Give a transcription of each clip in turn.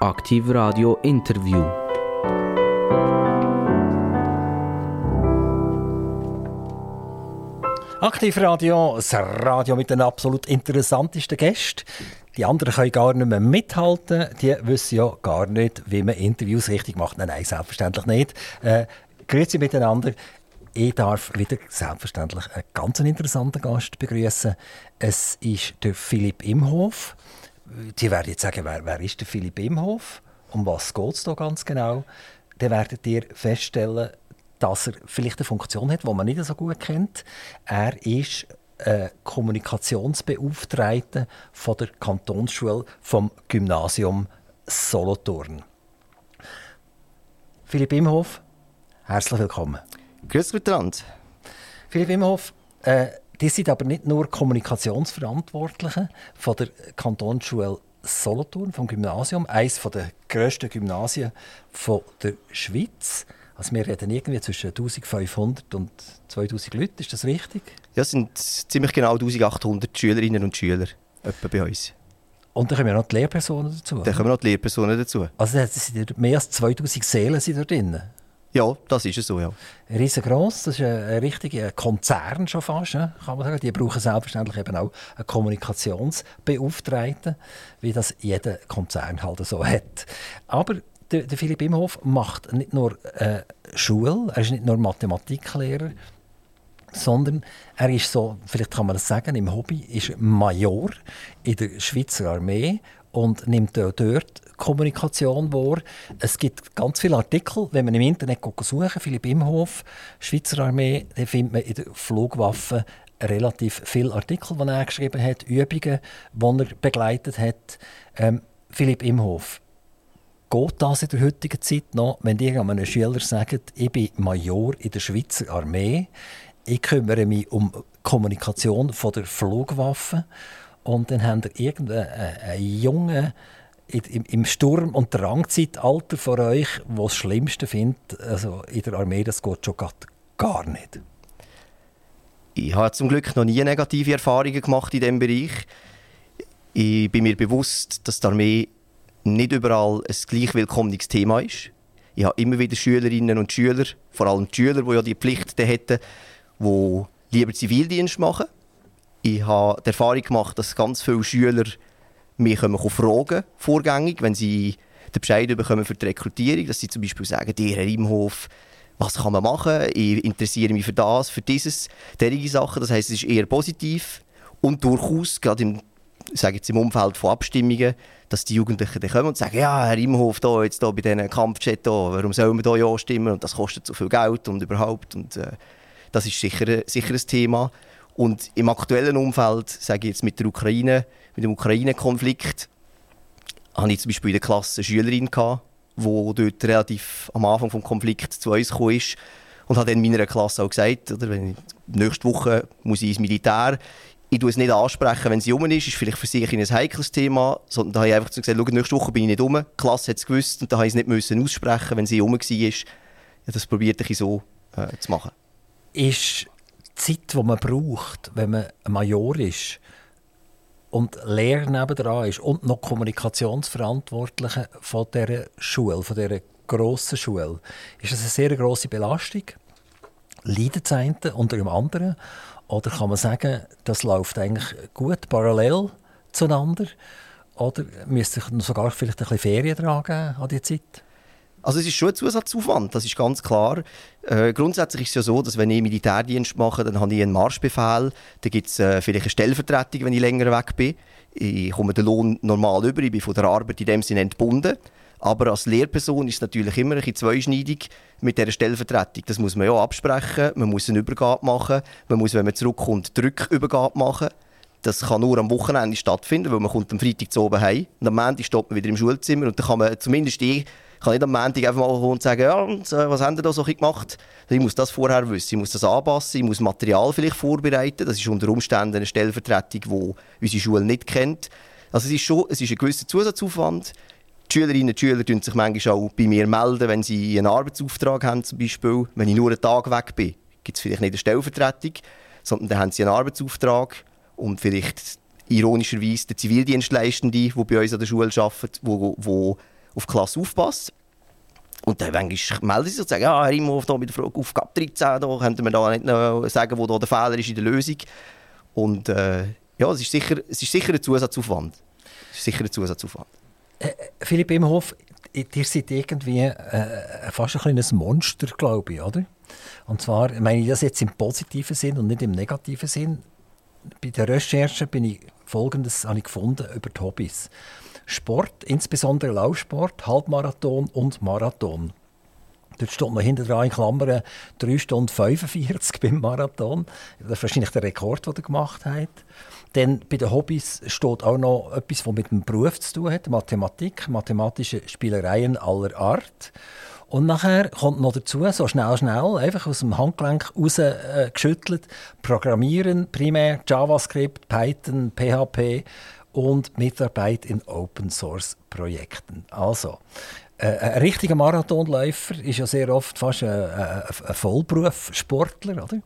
AKTIV RADIO Interview. AKTIV RADIO, das Radio mit den absolut interessantesten Gästen. Die anderen können gar nicht mehr mithalten. Die wissen ja gar nicht, wie man Interviews richtig macht. Nein, selbstverständlich nicht. Grüezi miteinander. Ich darf wieder selbstverständlich einen ganz interessanten Gast begrüßen. Es ist der Philipp Imhof. Die werden jetzt sagen, wer ist der Philipp Imhof? Um was geht es da ganz genau? Dann werdet ihr feststellen, dass er vielleicht eine Funktion hat, die man nicht so gut kennt. Er ist Kommunikationsbeauftragter von der Kantonsschule vom Gymnasium Solothurn. Philipp Imhof, herzlich willkommen. Grüß dich, Philipp Imhof, die sind aber nicht nur Kommunikationsverantwortliche von der Kantonsschule Solothurn, vom Gymnasium, eines der grössten Gymnasien der Schweiz. Also wir reden irgendwie zwischen 1500 und 2000 Leuten, ist das richtig? Ja, es sind ziemlich genau 1800 Schülerinnen und Schüler etwa bei uns. Und dann kommen ja noch die Lehrpersonen dazu? Dann kommen noch die Lehrpersonen dazu. Also sind mehr als 2000 Seelen sind da drin? Ja, das ist es so, ja. Riesengross, das ist ein richtiger Konzern schon fast, kann man sagen. Die brauchen selbstverständlich eben auch einen Kommunikationsbeauftragten, wie das jeder Konzern halt so hat. Aber der Philipp Imhof macht nicht nur Schule, er ist nicht nur Mathematiklehrer, sondern er ist so, vielleicht kann man das sagen, im Hobby, ist Major in der Schweizer Armee und nimmt dort Kommunikation wahr. Es gibt ganz viele Artikel, wenn man im Internet suchen, Philipp Imhof, Schweizer Armee, dann findet man in der Flugwaffe relativ viele Artikel, die er geschrieben hat, Übungen, die er begleitet hat. Philipp Imhof, geht das in der heutigen Zeit noch, wenn ihr einem Schüler sagt, ich bin Major in der Schweizer Armee, ich kümmere mich um Kommunikation von der Flugwaffe, und dann habt ihr irgendeinen Jungen im Sturm- und Drangzeitalter von euch, der das Schlimmste findet, also in der Armee, das geht schon gar nicht. Ich habe zum Glück noch nie negative Erfahrungen gemacht in diesem Bereich. Ich bin mir bewusst, dass die Armee nicht überall ein gleich willkommenes Thema ist. Ich habe immer wieder Schülerinnen und Schüler, vor allem die Schüler, die ja die Pflicht hätten, die lieber Zivildienst machen. Ich habe die Erfahrung gemacht, dass ganz viele Schüler mich fragen, vorgängig, wenn sie den Bescheid bekommen für die Rekrutierung, dass sie zum Beispiel sagen, Herr Imhof, was kann man machen? Ich interessiere mich für das, für dieses, solche Sachen. Das heisst, es ist eher positiv und durchaus, gerade im Umfeld von Abstimmungen, dass die Jugendlichen dann kommen und sagen, ja, Herr Imhof, da, jetzt da bei diesen Kampfjets, warum soll man da ja stimmen? Und das kostet so viel Geld und überhaupt. Und, das ist sicher ein Thema. Und im aktuellen Umfeld, sage ich jetzt mit dem Ukraine-Konflikt, hatte ich zum Beispiel in der Klasse eine Schülerin, die dort relativ am Anfang des Konflikts zu uns gekommen ist. Und habe dann meiner Klasse auch gesagt, oder, wenn ich, nächste Woche muss ich ins Militär, ich tue es nicht ansprechen, wenn sie rum ist. Ist vielleicht für sie ein heikles Thema. Sondern da habe ich einfach so gesagt, nächste Woche bin ich nicht rum. Die Klasse hat es gewusst und da musste ich es nicht aussprechen, wenn sie rum war. Ja, das probierte ich so zu machen. Ist die Zeit, die man braucht, wenn man Major ist und Lehrer nebenan ist und noch Kommunikationsverantwortliche von dieser Schule, von dieser grossen Schule, ist das eine sehr grosse Belastung? Leidet das eine unter dem anderen? Oder kann man sagen, das läuft eigentlich gut parallel zueinander? Oder müsste ich sogar vielleicht ein bisschen Ferien dran geben an diese Zeit? Also es ist schon ein Zusatzaufwand, das ist ganz klar. Grundsätzlich ist es ja so, dass wenn ich Militärdienst mache, dann habe ich einen Marschbefehl. Dann gibt es vielleicht eine Stellvertretung, wenn ich länger weg bin. Ich komme den Lohn normal über, ich bin von der Arbeit in dem Sinne entbunden. Aber als Lehrperson ist es natürlich immer ein bisschen zweischneidig mit dieser Stellvertretung. Das muss man ja absprechen, man muss eine Übergabe machen, man muss, wenn man zurückkommt, die Rückübergabe machen. Das kann nur am Wochenende stattfinden, weil man kommt am Freitag zu oben heim und am Montag steht man wieder im Schulzimmer und dann kann man zumindest kann nicht am Montag einfach mal kommen und sagen, ja, was haben Sie da so gemacht? Ich muss das vorher wissen, ich muss das anpassen, ich muss Material vielleicht vorbereiten. Das ist unter Umständen eine Stellvertretung, die unsere Schule nicht kennt. Also es ist ein gewisser Zusatzaufwand. Die Schülerinnen und Schüler melden sich manchmal auch bei mir, wenn sie einen Arbeitsauftrag haben, zum Beispiel. Wenn ich nur einen Tag weg bin, gibt es vielleicht nicht eine Stellvertretung, sondern dann haben sie einen Arbeitsauftrag und vielleicht ironischerweise der Zivildienstleistende, der bei uns an der Schule arbeitet, der auf die Klasse aufpasst. Und dann melden sie sich und sagen, ja, Herr Imhof, da mit der Aufgabe 13, da könnten wir da nicht noch sagen, wo da der Fehler ist in der Lösung. Und ja, es ist sicher ein Zusatzaufwand. Philipp Imhof, ihr seid irgendwie fast ein kleines Monster, glaube ich, oder? Und zwar meine ich das jetzt im positiven Sinn und nicht im negativen Sinn. Bei der Recherche bin ich Folgendes habe ich gefunden über die Hobbys. Sport, insbesondere Laufsport, Halbmarathon und Marathon. Dort steht noch hinten dran in Klammern 3 Stunden 45 beim Marathon. Das ist wahrscheinlich der Rekord, den er gemacht hat. Dann bei den Hobbys steht auch noch etwas, was mit dem Beruf zu tun hat. Mathematik, mathematische Spielereien aller Art. Und nachher kommt noch dazu, so schnell, einfach aus dem Handgelenk rausgeschüttelt, Programmieren, primär JavaScript, Python, PHP und Mitarbeit in Open-Source-Projekten. Also, ein richtiger Marathonläufer ist ja sehr oft fast ein Vollberufssportler, oder?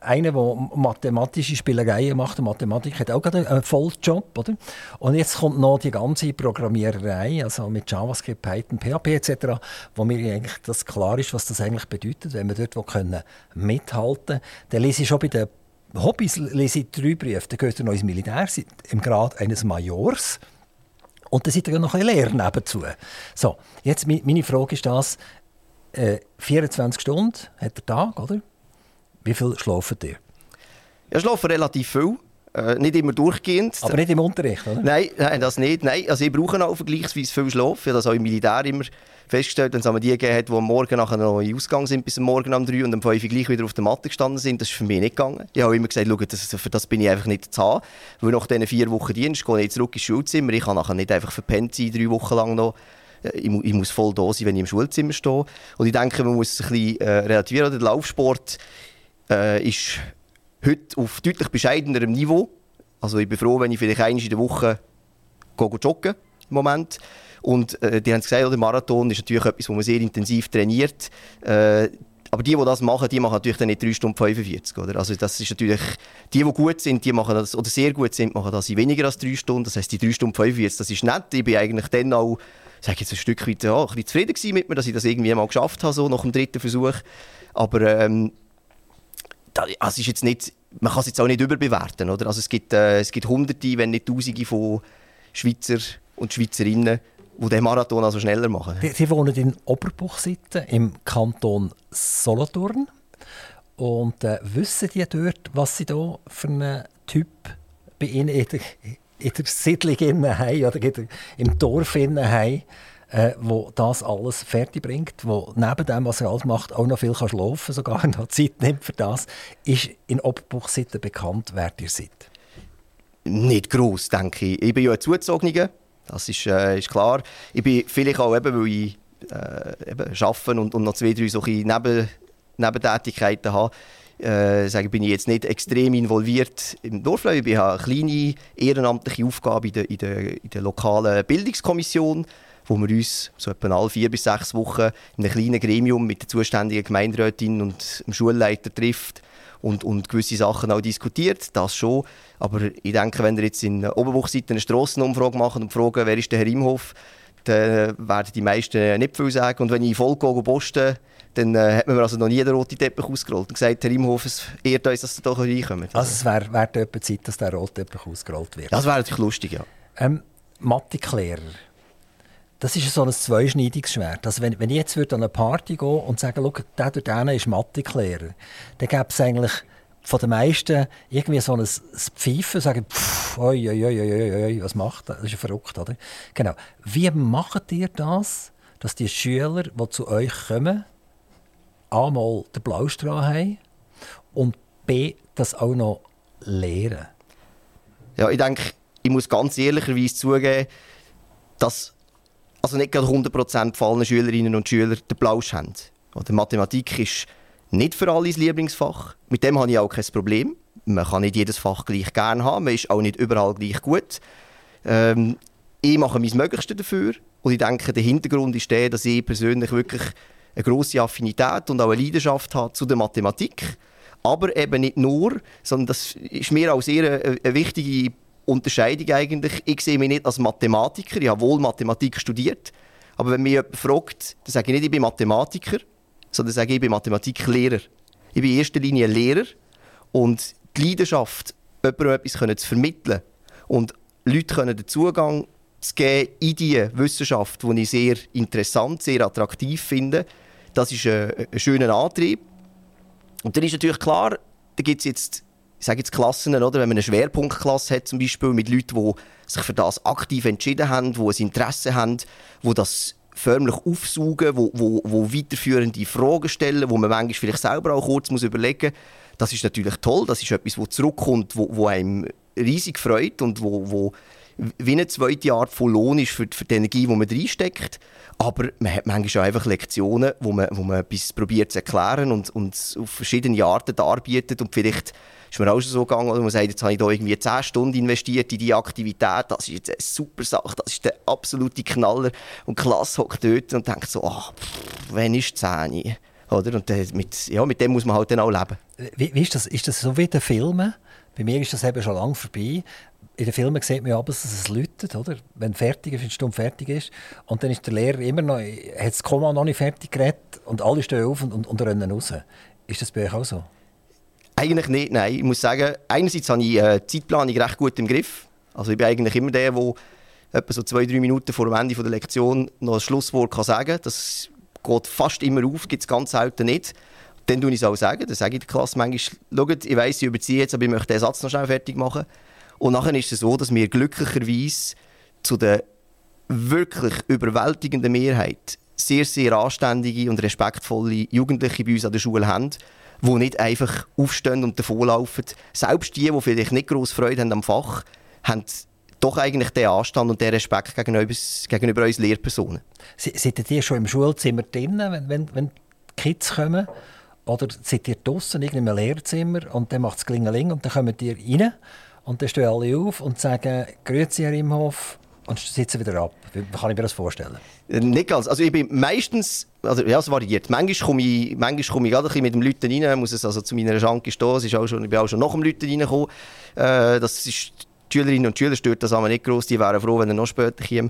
Einer, der mathematische Spielereien macht, und Mathematik hat auch gerade einen Volljob, oder? Und jetzt kommt noch die ganze Programmiererei, also mit JavaScript, Python, PHP etc., wo mir eigentlich das klar ist, was das eigentlich bedeutet, wenn wir dort wo können mithalten. Dann lese ich schon bei den Hobbys lese ich 3 Berufe. Dann gehört ihr noch ins Militär, im Grad eines Majors. Und dann seid ihr ja noch ein Lehrer nebenzu. So, jetzt meine Frage ist das, 24 Stunden hat der Tag, oder? Wie viel schlafen ihr? Ich schlafe relativ viel. Nicht immer durchgehend. Aber nicht im Unterricht, oder? Nein, das nicht. Nein, also ich brauche auch vergleichsweise viel Schlaf. Ich habe das auch im Militär immer festgestellt, wenn es einmal die gegeben hat, die am Morgen nachher noch in Ausgang sind, bis am Morgen um 3 und am 5 gleich wieder auf der Matte gestanden sind. Das ist für mich nicht gegangen. Ich habe immer gesagt, für das bin ich einfach nicht zu haben. Weil nach diesen 4 Wochen Dienst gehe ich zurück ins Schulzimmer. Ich kann nachher nicht einfach verpennt sein, 3 Wochen lang noch. Ich muss voll da sein, wenn ich im Schulzimmer stehe. Und ich denke, man muss es ein bisschen relativieren. Der Laufsport ist heute auf deutlich bescheidenerem Niveau. Also ich bin froh, wenn ich vielleicht einmal in der Woche joggen im Moment. Und die haben es gesagt, der Marathon ist natürlich etwas, wo man sehr intensiv trainiert. Aber die das machen, die machen natürlich dann nicht 3 Stunden 45. Oder? Also das ist natürlich, die gut sind, die machen das, oder sehr gut sind, machen das in weniger als 3 Stunden. Das heisst, die 3 Stunden 45, das ist nett. Ich bin eigentlich dann auch, sage ich jetzt ein Stück weit, ja, ein bisschen zufrieden gewesen mit mir, dass ich das irgendwie mal geschafft habe, so nach dem 3. Versuch. Aber also ist jetzt nicht, man kann es jetzt auch nicht überbewerten. Oder? Also es gibt Hunderte, wenn nicht Tausende von Schweizer und Schweizerinnen, die den Marathon also schneller machen. Sie wohnen in Oberbuchsitten im Kanton Solothurn. Und wissen die dort, was sie hier für einen Typ bei ihnen in der Siedlung haben oder im Dorf haben? Wo das alles fertig bringt, wo neben dem, was er alles macht, auch noch viel schlafen kann, sogar noch Zeit nimmt für das. Ist in Oberbuchsitten bekannt, wer ihr seid? Nicht gross, denke ich. Ich bin ja ein Zugezogener, das ist klar. Ich bin vielleicht auch, eben, weil ich arbeite und noch 2-3 solche Nebentätigkeiten habe, bin ich jetzt nicht extrem involviert im Dorfleben. Ich habe eine kleine ehrenamtliche Aufgabe in der lokalen Bildungskommission, wo wir uns so etwa alle 4 bis 6 Wochen in einem kleinen Gremium mit der zuständigen Gemeinderätin und dem Schulleiter trifft und gewisse Sachen auch diskutiert, das schon. Aber ich denke, wenn ihr jetzt in Oberbuchsitten eine Strassenumfrage macht und fragen, wer ist der Herr Imhof, dann werden die meisten nicht viel sagen. Und wenn ich in Volk poste, dann hat man mir also noch nie den roten Teppich ausgerollt und gesagt, Herr Imhof, es ehrt uns, dass ihr da reinkommt. Also es wäre etwa Zeit, dass der rote Teppich ausgerollt wird? Das wäre natürlich lustig, ja. Mathelehrer. Das ist so ein zweischneidiges Schwert. Also wenn ich jetzt an eine Party gehe und sage, schau, der dort hinten ist Mathelehrer, dann gäbe es eigentlich von den meisten irgendwie so ein Pfeifen, sagen, pfff, oi, oi, oi, oi, oi, was macht das? Das ist ja verrückt, oder? Genau. Wie macht ihr das, dass die Schüler, die zu euch kommen, einmal den Blaustrahl haben und b, das auch noch lehren? Ja, ich denke, ich muss ganz ehrlicherweise zugeben, dass also nicht gerade 100% von allen Schülerinnen und Schülern den Plausch haben. Oder Mathematik ist nicht für alle das Lieblingsfach. Mit dem habe ich auch kein Problem. Man kann nicht jedes Fach gleich gerne haben. Man ist auch nicht überall gleich gut. Ich mache mein Möglichstes dafür. Und ich denke, der Hintergrund ist der, dass ich persönlich wirklich eine grosse Affinität und auch eine Leidenschaft habe zu der Mathematik. Aber eben nicht nur, sondern das ist mir auch sehr eine wichtige Unterscheidung eigentlich. Ich sehe mich nicht als Mathematiker. Ich habe wohl Mathematik studiert, Aber wenn mich jemand fragt, dann sage ich nicht, ich bin Mathematiker, sondern sage ich, ich bin Mathematiklehrer. Ich bin in erster Linie Lehrer und die Leidenschaft, jemandem etwas zu vermitteln und Leute können den Zugang zu geben in diese Wissenschaft, die ich sehr interessant, sehr attraktiv finde, das ist ein schöner Antrieb. Und dann ist natürlich klar, da gibt es jetzt, ich sage jetzt Klassen, oder? Wenn man eine Schwerpunktklasse hat, zum Beispiel mit Leuten, die sich für das aktiv entschieden haben, die ein Interesse haben, die das förmlich aufsaugen, die weiterführende Fragen stellen, die man manchmal vielleicht selber auch kurz überlegen muss. Das ist natürlich toll, das ist etwas, das zurückkommt, das einem riesig freut und wo wie eine zweite Art von Lohn ist für die Energie, die man reinsteckt. Aber man hat manchmal auch einfach Lektionen, wo man etwas probiert zu erklären und auf verschiedene Arten darbietet. Und vielleicht ist man auch schon so gegangen, dass man sagt, jetzt habe ich da irgendwie 10 Stunden investiert in diese Aktivität, das ist jetzt eine super Sache, das ist der absolute Knaller. Und die Klasse hockt dort und denkt so, wann ist 10? Oder? Und mit dem muss man halt dann auch leben. Wie ist das? Ist das so wie in den Filmen? Bei mir ist das eben schon lange vorbei. In den Filmen sieht man ja, dass es läutet, oder? Wenn fertig ist, wenn die Stunde fertig ist. Und dann ist der Lehrer immer noch, hat das Komma noch nicht fertig geredet und alle stehen auf und rennen raus. Ist das bei euch auch so? Eigentlich nicht, nein. Ich muss sagen, einerseits habe ich die Zeitplanung recht gut im Griff. Also ich bin eigentlich immer der etwa so 2-3 Minuten vor dem Ende der Lektion noch ein Schlusswort sagen kann. Das geht fast immer auf, gibt es ganz selten nicht. Dann sage ich es auch. Dann sage ich der Klasse manchmal, schaut, ich weiss, ich überziehe jetzt, aber ich möchte den Satz noch schnell fertig machen. Und nachher ist es so, dass wir glücklicherweise zu der wirklich überwältigenden Mehrheit sehr, sehr anständige und respektvolle Jugendliche bei uns an der Schule haben, die nicht einfach aufstehen und davonlaufen. Selbst die vielleicht nicht gross Freude haben am Fach, haben doch eigentlich den Anstand und den Respekt gegenüber uns Lehrpersonen. Seid ihr schon im Schulzimmer drin, wenn die Kids kommen? Oder seid ihr draussen in einem Lehrzimmer und dann macht es Klingeling und dann kommt ihr rein? Und dann stehen alle auf und sagen «Grüezi, Herr Imhof» und sitzen wieder ab. Wie kann ich mir das vorstellen? Nicht ganz. Also ich bin meistens, es variiert. Manchmal komme ich gerade ein bisschen mit dem Leuten rein, muss es also zu meiner Schanke stehen. Ich bin auch schon nach dem Leuten reingekommen. Die Schülerinnen und Schüler stört das aber nicht gross. Die wären froh, wenn er noch später käme.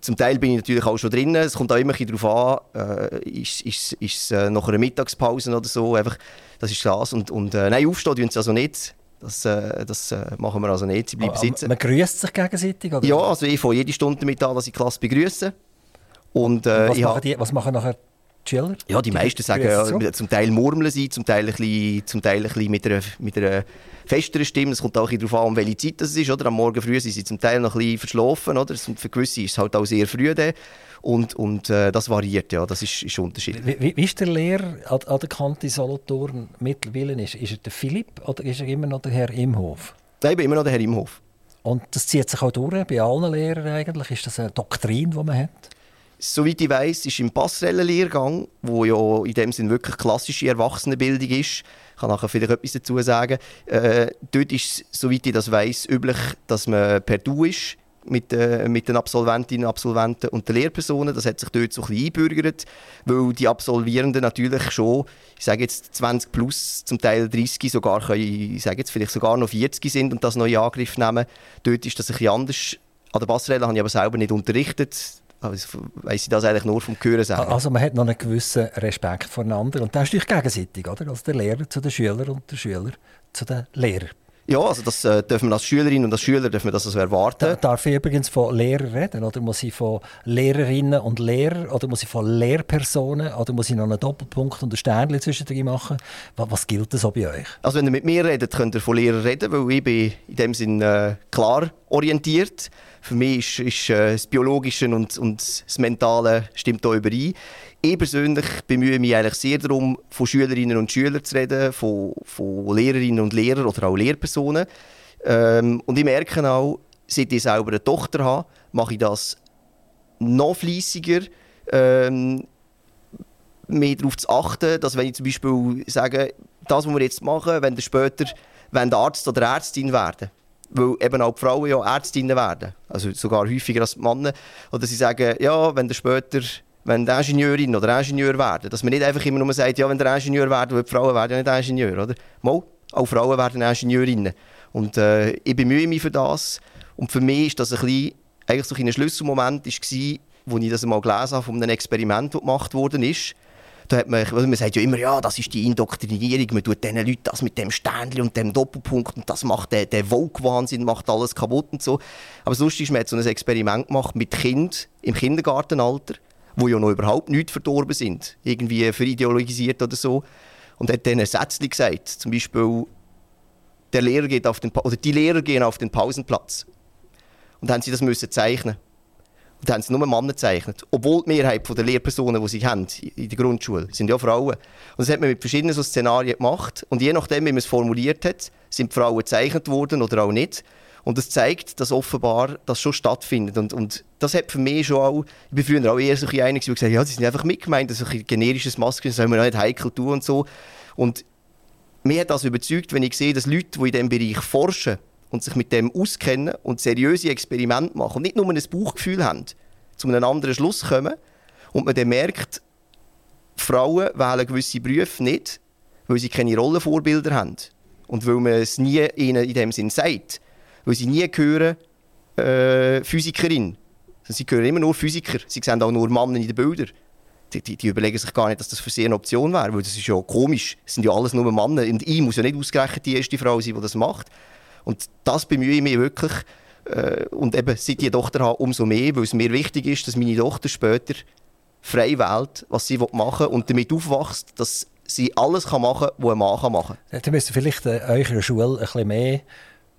Zum Teil bin ich natürlich auch schon drin. Es kommt auch immer darauf an, ist es nach einer Mittagspause oder so. Einfach, das ist das. Und nein, aufstehen tun sie also nicht. Das machen wir also nicht, sie bleiben sitzen. Man grüßt sich gegenseitig? Oder? Ja, also ich fange jede Stunde damit an, dass ich die Klasse begrüße. Was machen nachher die Schüler? Ja, die meisten sagen, zum Teil murmeln sie, zum Teil ein bisschen mit einer festeren Stimme. Es kommt auch darauf an, um welche Zeit es ist. Oder? Am Morgen früh sind sie zum Teil noch ein bisschen verschlafen. Oder? Für gewisse ist es halt auch sehr früh. Und das variiert, ja, das ist unterschiedlich. Wie ist der Lehrer an der Kante Solothurn mittlerweile? Ist er der Philipp oder ist er immer noch der Herr Imhof? Nein, ich bin immer noch der Herr Imhof. Und das zieht sich auch durch, bei allen Lehrern eigentlich? Ist das eine Doktrin, die man hat? Soweit ich weiss, ist im Passerellenlehrgang, der ja in dem Sinne wirklich klassische Erwachsenenbildung ist, ich kann nachher vielleicht etwas dazu sagen, dort ist, soweit ich das weiss, üblich, dass man per Du ist. Mit den Absolventinnen, Absolventen und den Lehrpersonen. Das hat sich dort so ein bisschen einbürgert, weil die Absolvierenden natürlich schon, ich sage jetzt 20 plus, zum Teil 30, sogar können, ich sage jetzt vielleicht sogar noch 40 sind und das noch in Angriff nehmen. Dort ist das ein bisschen anders. An der Passerelle habe ich aber selber nicht unterrichtet. Also weiss ich das eigentlich nur vom Hören sagen. Also man hat noch einen gewissen Respekt voneinander und das ist gegenseitig, oder? Also der Lehrer zu den Schülern und der Schüler zu den Lehrern. Ja, also das dürfen wir als Schülerinnen und als Schüler dürfen wir das also erwarten. Darf ich übrigens von Lehrern reden? Oder muss ich von Lehrerinnen und Lehrern? Oder muss ich von Lehrpersonen? Oder muss ich noch einen Doppelpunkt und ein Sternchen zwischendrin machen? Was gilt das so bei euch? Also wenn ihr mit mir redet, könnt ihr von Lehrern reden, weil ich bin in dem Sinn klar orientiert. Für mich ist das Biologische und das Mentale stimmt da überein. Ich persönlich bemühe mich eigentlich sehr darum, von Schülerinnen und Schülern zu reden, von Lehrerinnen und Lehrern oder auch Lehrpersonen. Und ich merke auch, seit ich selber eine Tochter habe, mache ich das noch fleissiger, mehr darauf zu achten, dass wenn ich zum Beispiel sage, das, was wir jetzt machen, wenn später Arzt oder Ärztin werden. Weil eben auch die Frauen ja Ärztinnen werden, also sogar häufiger als die Männer. Oder sie sagen, ja, wenn die Ingenieurin oder Ingenieur werden. Dass man nicht einfach immer nur sagt, ja, wenn der Ingenieur werden, weil die Frauen werden ja nicht Ingenieur, oder? Mal, auch Frauen werden Ingenieurinnen. Und ich bemühe mich für das. Und für mich war das ein bisschen, eigentlich so ein Schlüsselmoment, wo ich das mal gelesen habe, von einem Experiment, das gemacht worden ist. Da hat man sagt ja immer, ja, das ist die Indoktrinierung, man tut diesen Leuten das mit dem Sternchen und dem Doppelpunkt und das macht den Woke-Wahnsinn, macht alles kaputt und so. Aber das Lustige ist, man hat so ein Experiment gemacht mit Kind im Kindergartenalter, wo ja noch überhaupt nichts verdorben sind, irgendwie verideologisiert oder so. Und hat denen ein Sätzchen gesagt, zum Beispiel, die Lehrer gehen auf den Pausenplatz. Und dann haben sie das müssen zeichnen. Und dann haben sie nur Männer gezeichnet. Obwohl die Mehrheit der Lehrpersonen, die sie haben in der Grundschule, sind ja Frauen. Und das hat man mit verschiedenen so Szenarien gemacht. Und je nachdem, wie man es formuliert hat, sind die Frauen gezeichnet worden oder auch nicht. Und das zeigt, dass offenbar das schon stattfindet. Und das hat für mich schon auch, ich bin früher auch eher so einer, der gesagt hat, ja, sie sind einfach mitgemeint, das ist ein generisches Maskulinum, das soll man auch nicht heikel tun und so. Und mich hat das überzeugt, wenn ich sehe, dass Leute, die in diesem Bereich forschen und sich mit dem auskennen und seriöse Experimente machen und nicht nur ein Bauchgefühl haben, zu einem anderen Schluss kommen und man dann merkt, Frauen wählen gewisse Berufe nicht, weil sie keine Rollenvorbilder haben und weil man es nie ihnen in dem Sinn sagt. Weil sie nie hören Physikerin. Sie hören immer nur Physiker. Sie sehen auch nur Männer in den Bildern. Die überlegen sich gar nicht, dass das für sie eine Option wäre. Weil das ist ja komisch. Es sind ja alles nur Männer. Und ich muss ja nicht ausgerechnet die erste Frau sein, die das macht. Und das bemühe ich mich wirklich. Und eben, seit ich eine Tochter habe, umso mehr. Weil es mir wichtig ist, dass meine Tochter später frei wählt, was sie machen will. Und damit aufwächst, dass sie alles machen kann, was ein Mann machen kann. Dann müsst ihr vielleicht in eurer Schule ein bisschen mehr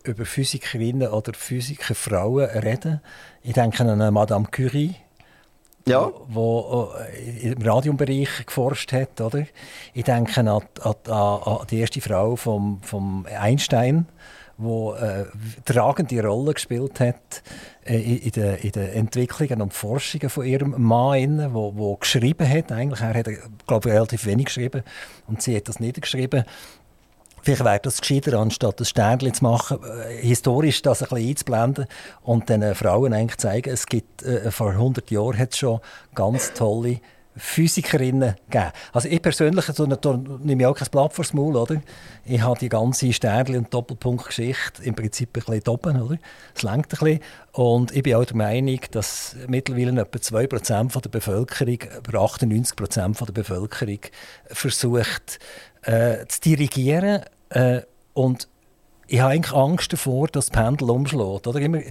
über Physikerinnen oder Physikerfrauen reden. Ich denke an Madame Curie, ja, die im Radiumbereich geforscht hat. Oder? Ich denke an die erste Frau vom Einstein, die tragende Rolle gespielt hat in den Entwicklungen und Forschungen von ihrem Mann, der geschrieben hat. Eigentlich, er hat, glaube ich, relativ wenig geschrieben und sie hat das niedergeschrieben. Vielleicht wäre das gescheiter, anstatt ein Sternchen zu machen, historisch das ein bisschen einzublenden und den Frauen eigentlich zeigen, es gibt vor 100 Jahren hat es schon ganz tolle Physikerinnen gegeben. Also ich persönlich nehme ich auch kein Blatt vor den Mund, oder? Ich habe die ganze Sternchen- und Doppelpunkt-Geschichte im Prinzip ein bisschen oben, oder? Es reicht ein bisschen. Und ich bin auch der Meinung, dass mittlerweile etwa 2% der Bevölkerung, über 98% der Bevölkerung versucht, zu dirigieren. Und ich habe eigentlich Angst davor, dass das Pendel umschlägt. Oder? Immer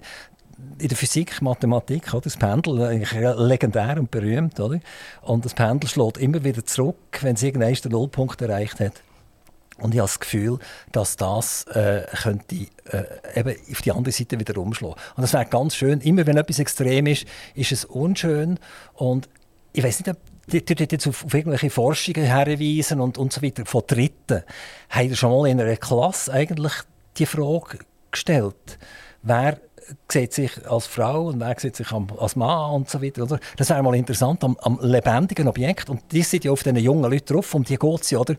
in der Physik, Mathematik, oder? Das Pendel ist legendär und berühmt. Oder? Und das Pendel schlägt immer wieder zurück, wenn es irgendwann den Nullpunkt erreicht hat. Und ich habe das Gefühl, dass das könnte eben auf die andere Seite wieder umschlagen. Und das wäre ganz schön. Immer wenn etwas extrem ist, ist es unschön. Und ich weiss nicht, ob die jetzt auf irgendwelche Forschungen herweisen und so weiter von Dritten. Habt ihr schon mal in einer Klasse eigentlich die Frage gestellt? Wer sieht sich als Frau und wer sieht sich als Mann und so weiter? Oder? Das wäre mal interessant, am lebendigen Objekt. Und die sind ja auf diesen jungen Leuten drauf, um die geht es, oder?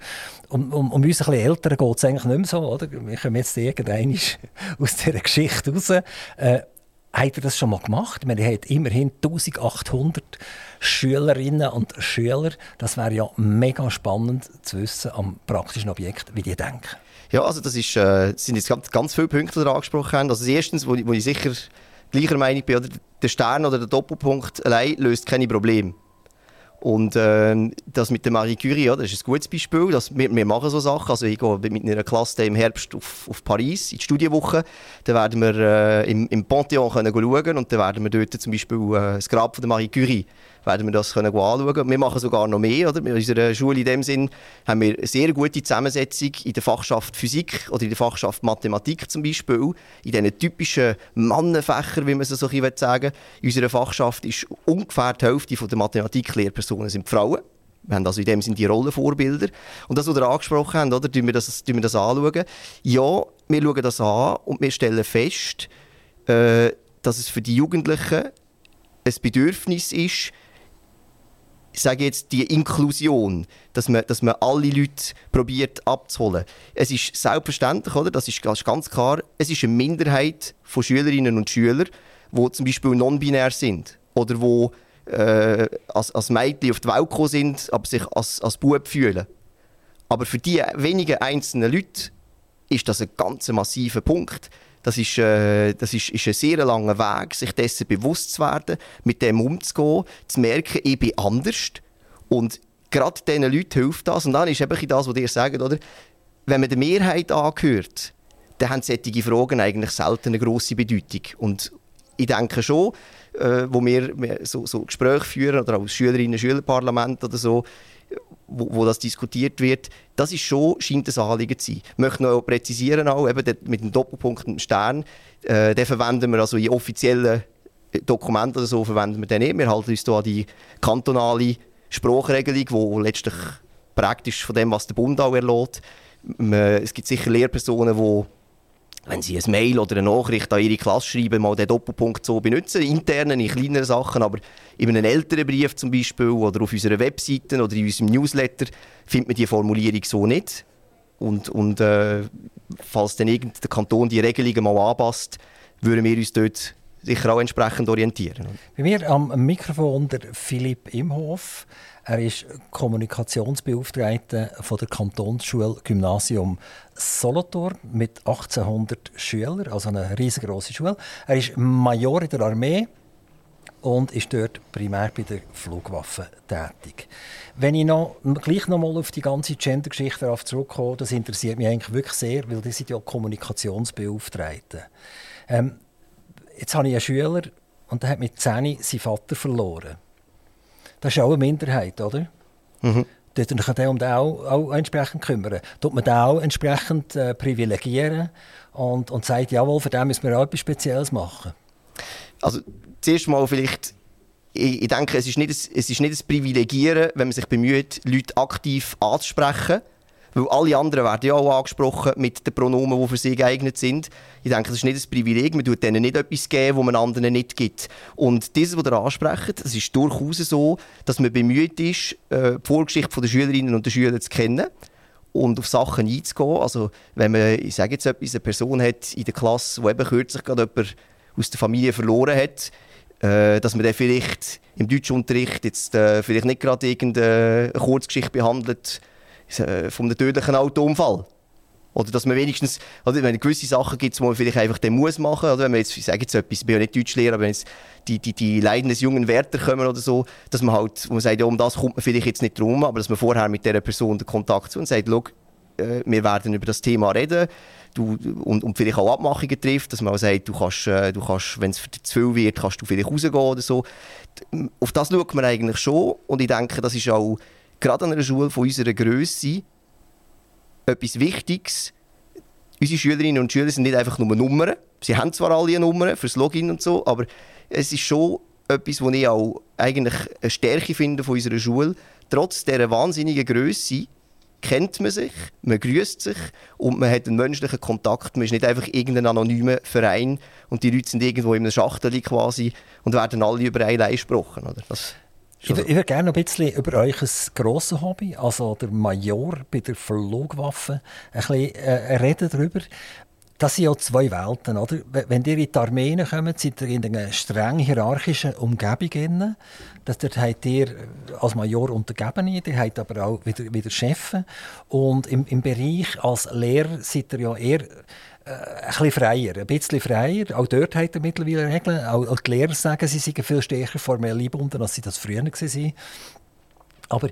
Um uns ein bisschen Älteren geht es eigentlich nicht mehr so, oder? Wir kommen jetzt irgendwann aus dieser Geschichte raus. Habt ihr das schon mal gemacht? Man hat immerhin 1800 Schülerinnen und Schüler. Das wäre ja mega spannend zu wissen am praktischen Objekt, wie die denken. Ja, also das ist, sind jetzt ganz viele Punkte, die wir angesprochen haben. Also erstens, wo ich sicher gleicher Meinung bin, oder der Stern oder der Doppelpunkt allein löst keine Probleme. Und das mit der Marie Curie, ja, das ist ein gutes Beispiel. Wir machen so Sachen. Also ich gehe mit einer Klasse im Herbst auf Paris in die Studienwoche. Da werden wir im Panthéon schauen können. Und dann werden wir dort zum Beispiel das Grab von der Marie Curie werden wir das können anschauen können. Wir machen sogar noch mehr. Oder? In unserer Schule in dem Sinn haben wir eine sehr gute Zusammensetzung in der Fachschaft Physik oder in der Fachschaft Mathematik zum Beispiel. In diesen typischen Mannenfächern, wie man es so ein bisschen sagen will. In unserer Fachschaft ist ungefähr die Hälfte der Mathematiklehrpersonen sind Frauen. Wir haben also in dem Sinne die Rollenvorbilder. Und das, was wir angesprochen haben, oder, schauen wir das anschauen. Ja, wir schauen das an und wir stellen fest, dass es für die Jugendlichen ein Bedürfnis ist, ich sage jetzt die Inklusion, dass man alle Leute probiert abzuholen. Es ist selbstverständlich, oder? Das ist ganz klar, es ist eine Minderheit von Schülerinnen und Schülern, die zum Beispiel non-binär sind oder die als Mädchen auf die Welt gekommen sind, aber sich als Bub fühlen. Aber für die wenigen einzelnen Leute ist das ein ganz massiver Punkt. Das ist ein sehr langer Weg, sich dessen bewusst zu werden, mit dem umzugehen, zu merken, ich bin anders. Und gerade diesen Leuten hilft das. Und dann ist eben das, was ihr sagt, oder? Wenn man der Mehrheit angehört, dann haben solche Fragen eigentlich selten eine grosse Bedeutung. Und ich denke schon, wo wir so Gespräche führen, oder auch Schülerinnen- und Schülerparlament oder so, wo das diskutiert wird, das ist schon, scheint ein Anliegen zu sein. Ich möchte noch präzisieren, auch, eben mit dem Doppelpunkt und dem Stern, den verwenden wir also in offiziellen Dokumenten oder so, verwenden wir den nicht. Wir halten uns hier an die kantonale Sprachregelung, die letztlich praktisch von dem, was der Bund auch erlaubt. Es gibt sicher Lehrpersonen, die, wenn sie ein Mail oder eine Nachricht an ihre Klasse schreiben, mal den Doppelpunkt so benutzen, intern, in kleineren Sachen, aber in einem älteren Brief zum Beispiel oder auf unserer Webseite oder in unserem Newsletter findet man die Formulierung so nicht. Und falls dann der Kanton die Regelungen mal anpasst, würden wir uns dort sicher auch entsprechend orientieren. Bei mir am Mikrofon der Philipp Imhof. Er ist Kommunikationsbeauftragter von der Kantonsschule Gymnasium Solothurn mit 1800 Schülern, also eine riesengroße Schule. Er ist Major in der Armee und ist dort primär bei der Flugwaffe tätig. Wenn ich noch mal auf die ganze Gender-Geschichte zurückkomme, das interessiert mich eigentlich wirklich sehr, weil die sind ja Kommunikationsbeauftragte. Jetzt habe ich einen Schüler und der hat mit 10 seinen Vater verloren. Das ist auch eine Minderheit, oder? Mhm. Dort kann man sich auch entsprechend kümmern. Tut man den auch entsprechend privilegieren und sagt, jawohl, für den müssen wir auch etwas Spezielles machen? Also zuerst mal vielleicht, ich denke, es ist nicht ein Privilegieren, wenn man sich bemüht, Leute aktiv anzusprechen. Weil alle anderen werden ja auch angesprochen mit den Pronomen, die für sie geeignet sind. Ich denke, das ist nicht ein Privileg. Man tut denen nicht etwas geben, das man anderen nicht gibt. Und dieses, was ihr ansprecht, es ist durchaus so, dass man bemüht ist, die Vorgeschichte der Schülerinnen und der Schüler zu kennen und auf Sachen einzugehen. Also, wenn man, ich sage jetzt etwas, eine Person hat in der Klasse, die eben kürzlich gerade jemand aus der Familie verloren hat, dass man dann vielleicht im Deutschunterricht jetzt vielleicht nicht gerade irgendeine Kurzgeschichte behandelt, von einem tödlichen Autounfall. Oder dass man wenigstens, oder wenn es gewisse Sachen gibt, die man vielleicht einfach den muss machen, oder wenn man jetzt, ich sage jetzt etwas, ich bin ja nicht Deutschlehrer, aber wenn jetzt die Leiden des jungen Wärter kommen oder so, dass man halt, wo man sagt, ja, um das kommt man vielleicht jetzt nicht drum, aber dass man vorher mit dieser Person den Kontakt sucht und sagt, schau, wir werden über das Thema reden und vielleicht auch Abmachungen trifft, dass man auch sagt, du kannst, wenn es zu viel wird, kannst du vielleicht rausgehen oder so. Auf das schaut man eigentlich schon und ich denke, das ist auch gerade an einer Schule von unserer Grösse etwas Wichtiges. Unsere Schülerinnen und Schüler sind nicht einfach nur Nummern. Sie haben zwar alle Nummern fürs Login und so, aber es ist schon etwas, was ich auch eigentlich eine Stärke finde von unserer Schule. Trotz dieser wahnsinnigen Grösse kennt man sich, man grüßt sich und man hat einen menschlichen Kontakt. Man ist nicht einfach irgendein anonymer Verein und die Leute sind irgendwo in einer Schachtel quasi und werden alle über einen Leib gesprochen. Oder? Ich würde gerne noch ein bisschen über euch ein grosses Hobby, also der Major bei der Flugwaffe, ein bisschen reden darüber. Das sind ja zwei Welten, oder? Wenn ihr in die Armee kommt, seid ihr in einer streng hierarchischen Umgebung drin. Dort habt ihr als Major Untergebene, ihr habt aber auch wieder Chefs. Und im Bereich als Lehrer seid ihr ja eher ein bisschen freier. Auch dort hat er mittlerweile Regeln. Auch die Lehrer sagen, sie seien viel stärker formell eingebunden, als sie das früher waren. Aber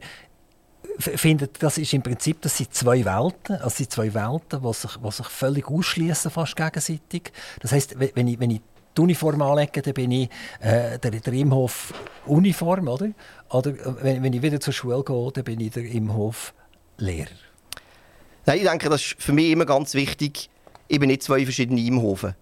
findet, das ist im Prinzip, das sind zwei Welten, die sich völlig ausschließen, fast gegenseitig. Das heisst, wenn ich die Uniform anlege, dann bin ich der Imhof Uniform, oder? Oder wenn ich wieder zur Schule gehe, dann bin ich der Imhof Lehrer. Nein, ich denke, das ist für mich immer ganz wichtig. Ich bin nicht zwei verschiedene Imhofen.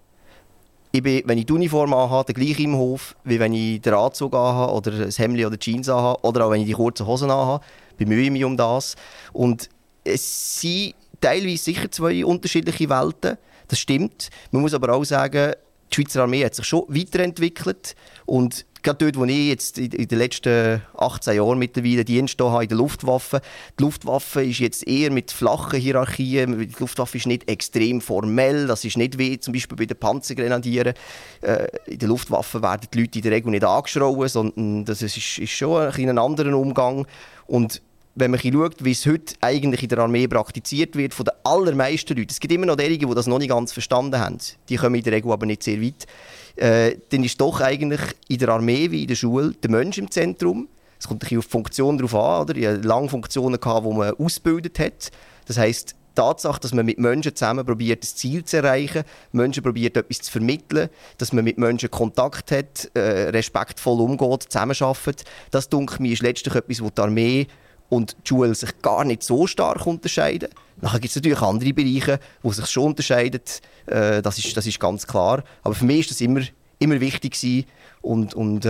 Ich bin, wenn ich die Uniform anhabe, der gleiche Imhof, wie wenn ich den Anzug anhabe oder das Hemd oder Jeans anhabe oder auch wenn ich die kurzen Hosen anhabe. Bemühe ich mich um das. Und es sind teilweise sicher zwei unterschiedliche Welten. Das stimmt. Man muss aber auch sagen, die Schweizer Armee hat sich schon weiterentwickelt. Und gerade dort, wo ich jetzt in den letzten 18 Jahren mittlerweile Dienst habe, in der Luftwaffe. Die Luftwaffe ist jetzt eher mit flachen Hierarchien. Die Luftwaffe ist nicht extrem formell. Das ist nicht wie zum Beispiel bei den Panzergrenadieren. In der Luftwaffe werden die Leute in der Regel nicht angeschrien, sondern das ist schon ein anderer Umgang. Und wenn man schaut, wie es heute eigentlich in der Armee praktiziert wird, von den allermeisten Leuten. Es gibt immer noch diejenigen, die das noch nicht ganz verstanden haben. Die kommen in der Regel aber nicht sehr weit. Dann ist doch eigentlich in der Armee wie in der Schule der Mensch im Zentrum. Es kommt ein bisschen auf die Funktion drauf an. Oder? Ich hatte lange Funktionen, die man ausgebildet hat. Das heisst, die Tatsache, dass man mit Menschen zusammen probiert, ein Ziel zu erreichen, Menschen probiert, etwas zu vermitteln, dass man mit Menschen Kontakt hat, respektvoll umgeht, zusammenarbeitet. Das, denke ich, ist letztlich etwas, was die Armee und die Schule sich gar nicht so stark unterscheiden. Nachher gibt es natürlich andere Bereiche, die sich schon unterscheiden. Das ist ganz klar. Aber für mich war das immer wichtig gewesen. Und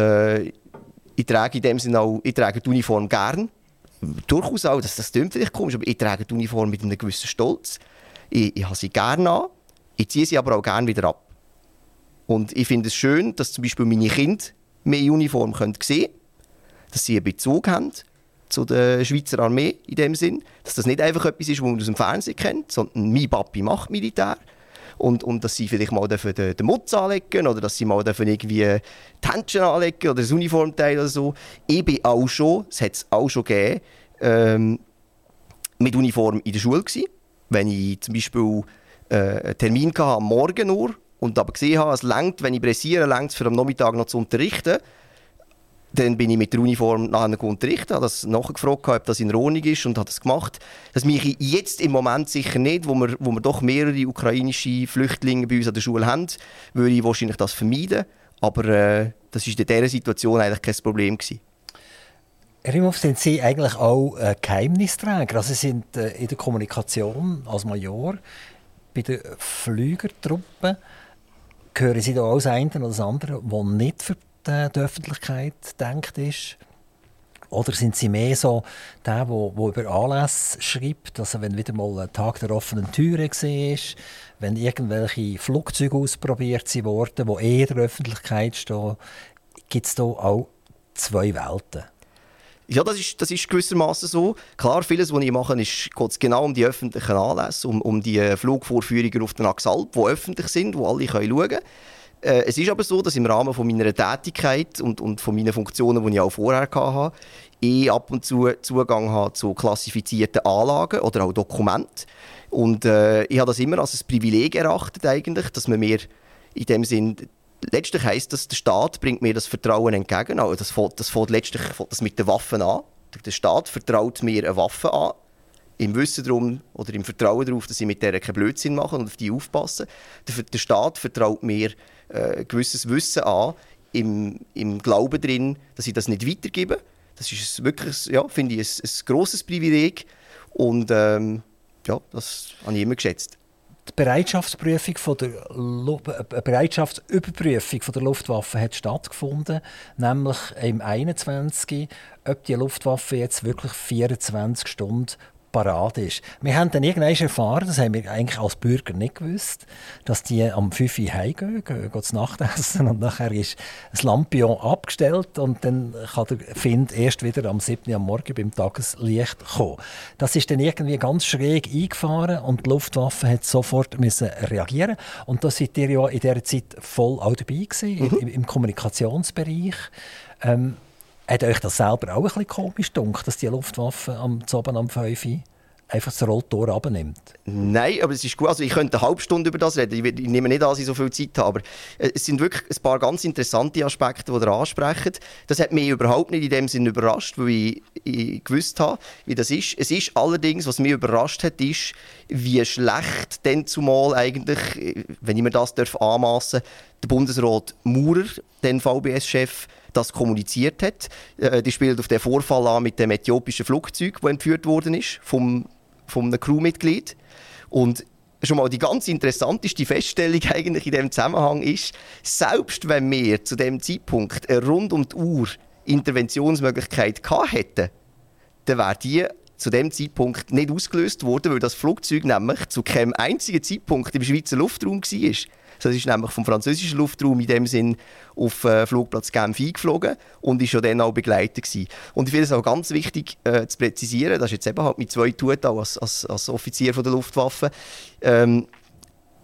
ich trage in dem Sinne auch, ich trage die Uniform gern. Durchaus auch, das klingt vielleicht komisch, aber ich trage die Uniform mit einem gewissen Stolz. Ich habe sie gerne an, ich ziehe sie aber auch gerne wieder ab. Und ich finde es schön, dass zum Beispiel meine Kinder mehr Uniform sehen können, dass sie einen Bezug haben zu der Schweizer Armee in dem Sinn, dass das nicht einfach etwas ist, was man aus dem Fernsehen kennt, sondern mein Papi macht Militär. Und dass sie vielleicht mal den Mutz anlegen oder dass sie mal irgendwie die Händchen anlegen oder das Uniformteil oder so. Ich bin auch schon, es hat es auch schon gegeben, mit Uniform in der Schule gewesen. Wenn ich zum Beispiel einen Termin hatte am Morgen Uhr und aber gesehen habe, es reicht, wenn ich pressiere, reicht es für am Nachmittag noch zu unterrichten, dann bin ich mit der Uniform nachher unterrichtet, habe das nachgefragt, ob das in Ordnung ist und habe das gemacht. Das mache ich jetzt im Moment sicher nicht, wo wir doch mehrere ukrainische Flüchtlinge bei uns an der Schule haben, würde ich wahrscheinlich das vermeiden. Aber das war in dieser Situation eigentlich kein Problem gewesen. Herr Imhof, sind Sie eigentlich auch Geheimnisträger? Also Sie sind in der Kommunikation als Major bei der Flügertruppe. Gehören Sie da auch das eine oder das andere, das nicht die Öffentlichkeit denkt ist? Oder sind Sie mehr so der, der über Anlässe schreibt, also wenn wieder mal ein Tag der offenen Türe war, wenn irgendwelche Flugzeuge ausprobiert wurden, die eher der Öffentlichkeit stehen, gibt es da auch zwei Welten? Ja, das ist gewissermaßen so. Klar, vieles, was ich mache, geht genau um die öffentlichen Anlässe, um die Flugvorführungen auf den Axalp, die öffentlich sind, die alle schauen können. Es ist aber so, dass im Rahmen von meiner Tätigkeit und von meinen Funktionen, die ich auch vorher hatte, ich ab und zu Zugang habe zu klassifizierten Anlagen oder auch Dokumenten. Und ich habe das immer als ein Privileg erachtet, eigentlich, dass man mir in dem Sinn, letztlich heisst das, der Staat bringt mir das Vertrauen entgegen. Also das fängt letztlich mit den Waffen an. Der Staat vertraut mir eine Waffe an. Im Wissen darum oder im Vertrauen darauf, dass ich mit der keinen Blödsinn mache und auf die aufpasse. Der Staat vertraut mir gewisses Wissen an, im Glauben drin, dass ich das nicht weitergebe. Das ist wirklich, ja, finde ich, ein grosses Privileg und ja, das habe ich immer geschätzt. Die Bereitschaftsüberprüfung von der Luftwaffe hat stattgefunden, nämlich im 21. Ob die Luftwaffe jetzt wirklich 24 Stunden parat ist. Wir haben dann irgendwann erfahren, das haben wir eigentlich als Bürger nicht gewusst, dass die am 5 Uhr heimgehen, gehen zu Nacht essen und nachher ist das Lampion abgestellt und dann kann der Find erst wieder am 7 Uhr am Morgen beim Tageslicht kommen. Das ist dann irgendwie ganz schräg eingefahren und die Luftwaffe hat sofort müssen reagieren. Und da seid ihr ja in dieser Zeit voll auch dabei gewesen, im Kommunikationsbereich. Hat euch das selber auch ein bisschen komisch gedacht, dass die Luftwaffe am Abend um 5 Uhr einfach das Rolltor abnimmt? Nein, aber es ist gut. Also ich könnte eine halbe Stunde über das reden. Ich nehme nicht an, dass ich so viel Zeit habe. Aber es sind wirklich ein paar ganz interessante Aspekte, die ihr ansprecht. Das hat mich überhaupt nicht in dem Sinne überrascht, weil ich gewusst habe, wie das ist. Es ist allerdings, was mich überrascht hat, ist, wie schlecht denn zumal eigentlich, wenn ich mir das anmassen darf, der Bundesrat Maurer, den VBS-Chef, das kommuniziert hat. Die spielt auf den Vorfall an mit dem äthiopischen Flugzeug, das entführt worden ist von einem Crewmitglied. Und schon mal die ganz interessanteste Feststellung eigentlich in diesem Zusammenhang ist, selbst wenn wir zu diesem Zeitpunkt eine rund um die Uhr Interventionsmöglichkeit gehabt hätten, dann wäre die zu diesem Zeitpunkt nicht ausgelöst worden, weil das Flugzeug nämlich zu keinem einzigen Zeitpunkt im Schweizer Luftraum war. Das ist nämlich vom französischen Luftraum in dem Sinn auf Flugplatz Genf eingeflogen und ist schon dann auch begleitet gewesen. Und ich finde es auch ganz wichtig zu präzisieren, das ist jetzt eben halt mit zwei Tut auch als Offizier von der Luftwaffe. Die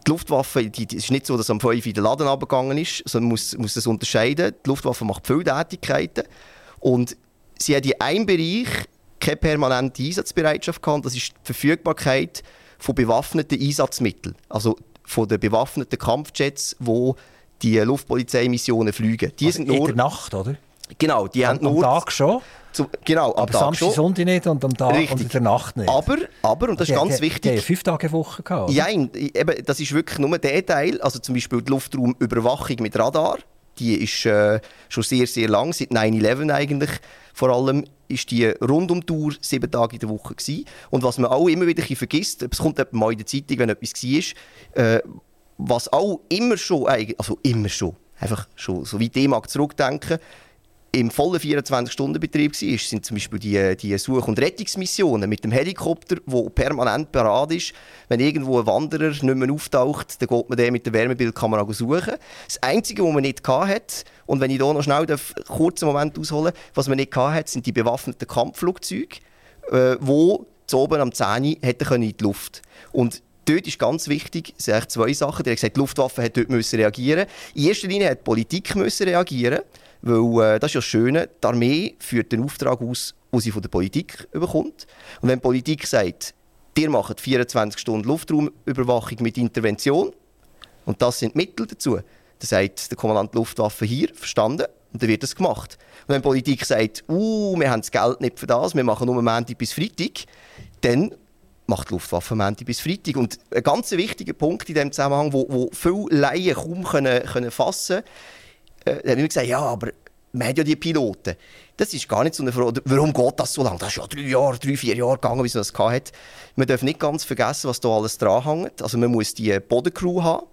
Luftwaffe, es ist nicht so, dass am 5 Uhr der Laden runtergegangen ist, sondern man muss das unterscheiden. Die Luftwaffe macht viele Tätigkeiten und sie hat in einem Bereich keine permanente Einsatzbereitschaft gehabt. Das ist die Verfügbarkeit von bewaffneten Einsatzmitteln, also von den bewaffneten Kampfjets, die die Luftpolizeimissionen fliegen. Die also sind nur in der Nacht, oder? Genau, die haben nur... Am Tag schon? Genau, am Tag Samstag, schon. Sonntag nicht und am Tag und in der Nacht nicht. Aber und das ist ganz wichtig... Die 5 Tage Woche gehabt, oder? Nein, eben, das ist wirklich nur der Teil. Also zum Beispiel die Luftraumüberwachung mit Radar, die ist schon sehr, sehr lang, seit 9/11 eigentlich. Vor allem war die Rundum-Tour 7 Tage in der Woche gewesen. Und was man auch immer wieder vergisst, es kommt mal in der Zeitung, wenn etwas war, was auch immer schon, also immer schon, einfach schon, so wie ich mag zurückdenken, im vollen 24-Stunden-Betrieb war, sind zum Beispiel die Such- und Rettungsmissionen mit dem Helikopter, der permanent parat ist. Wenn irgendwo ein Wanderer nicht mehr auftaucht, dann geht man den mit der Wärmebildkamera suchen. Das Einzige, was man nicht hatte, und wenn ich hier noch schnell einen kurzen Moment ausholen darf, was man nicht hatte, sind die bewaffneten Kampfflugzeuge, die zu oben am 10 hätten in die Luft konnten. Dort ist ganz wichtig, es sind eigentlich 2 Sachen. Der hat gesagt, die Luftwaffe musste dort reagieren. In erster Linie musste die Politik reagieren, weil das ist ja das Schöne, die Armee führt den Auftrag aus, den sie von der Politik bekommt. Und wenn die Politik sagt, ihr macht 24 Stunden Luftraumüberwachung mit Intervention, und das sind die Mittel dazu, dann sagt der Kommandant der Luftwaffe hier, verstanden, und dann wird das gemacht. Und wenn die Politik sagt, wir haben das Geld nicht für das, wir machen nur Montag bis Freitag, dann macht die Luftwaffe Montag bis Freitag. Und ein ganz wichtiger Punkt in diesem Zusammenhang, wo viele Laien kaum können fassen können, haben immer gesagt, ja, aber man hat ja die Piloten. Das ist gar nicht so eine Frage, warum geht das so lange? Das ist ja 3, 4 Jahre gegangen, bis man das hatte. Man darf nicht ganz vergessen, was da alles dranhängt. Also man muss die Bodencrew haben,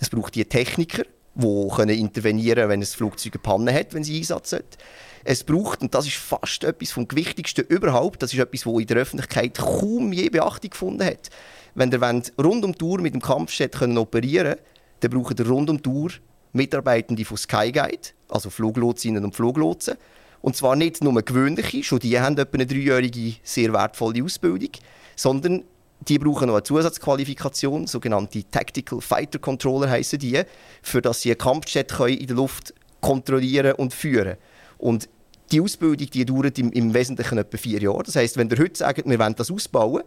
es braucht die Techniker, die intervenieren können, wenn ein Flugzeug eine Panne hat, wenn sie Einsatz hat. Es braucht, und das ist fast etwas vom Wichtigsten überhaupt, das ist etwas, das in der Öffentlichkeit kaum je Beachtung gefunden hat. Wenn ihr rund um die Uhr mit dem Kampfjet operieren könnt, dann braucht ihr rund um die Uhr Mitarbeitende von Skyguide, also Fluglotsinnen und Fluglotsen. Und zwar nicht nur gewöhnliche, schon die haben etwa eine 3-jährige sehr wertvolle Ausbildung, sondern die brauchen noch eine Zusatzqualifikation, sogenannte Tactical Fighter Controller heissen die, für dass sie einen Kampfjet in der Luft kontrollieren und führen können. Und die Ausbildung die dauert im Wesentlichen etwa 4 Jahre. Das heisst, wenn ihr heute sagt, wir wollen das ausbauen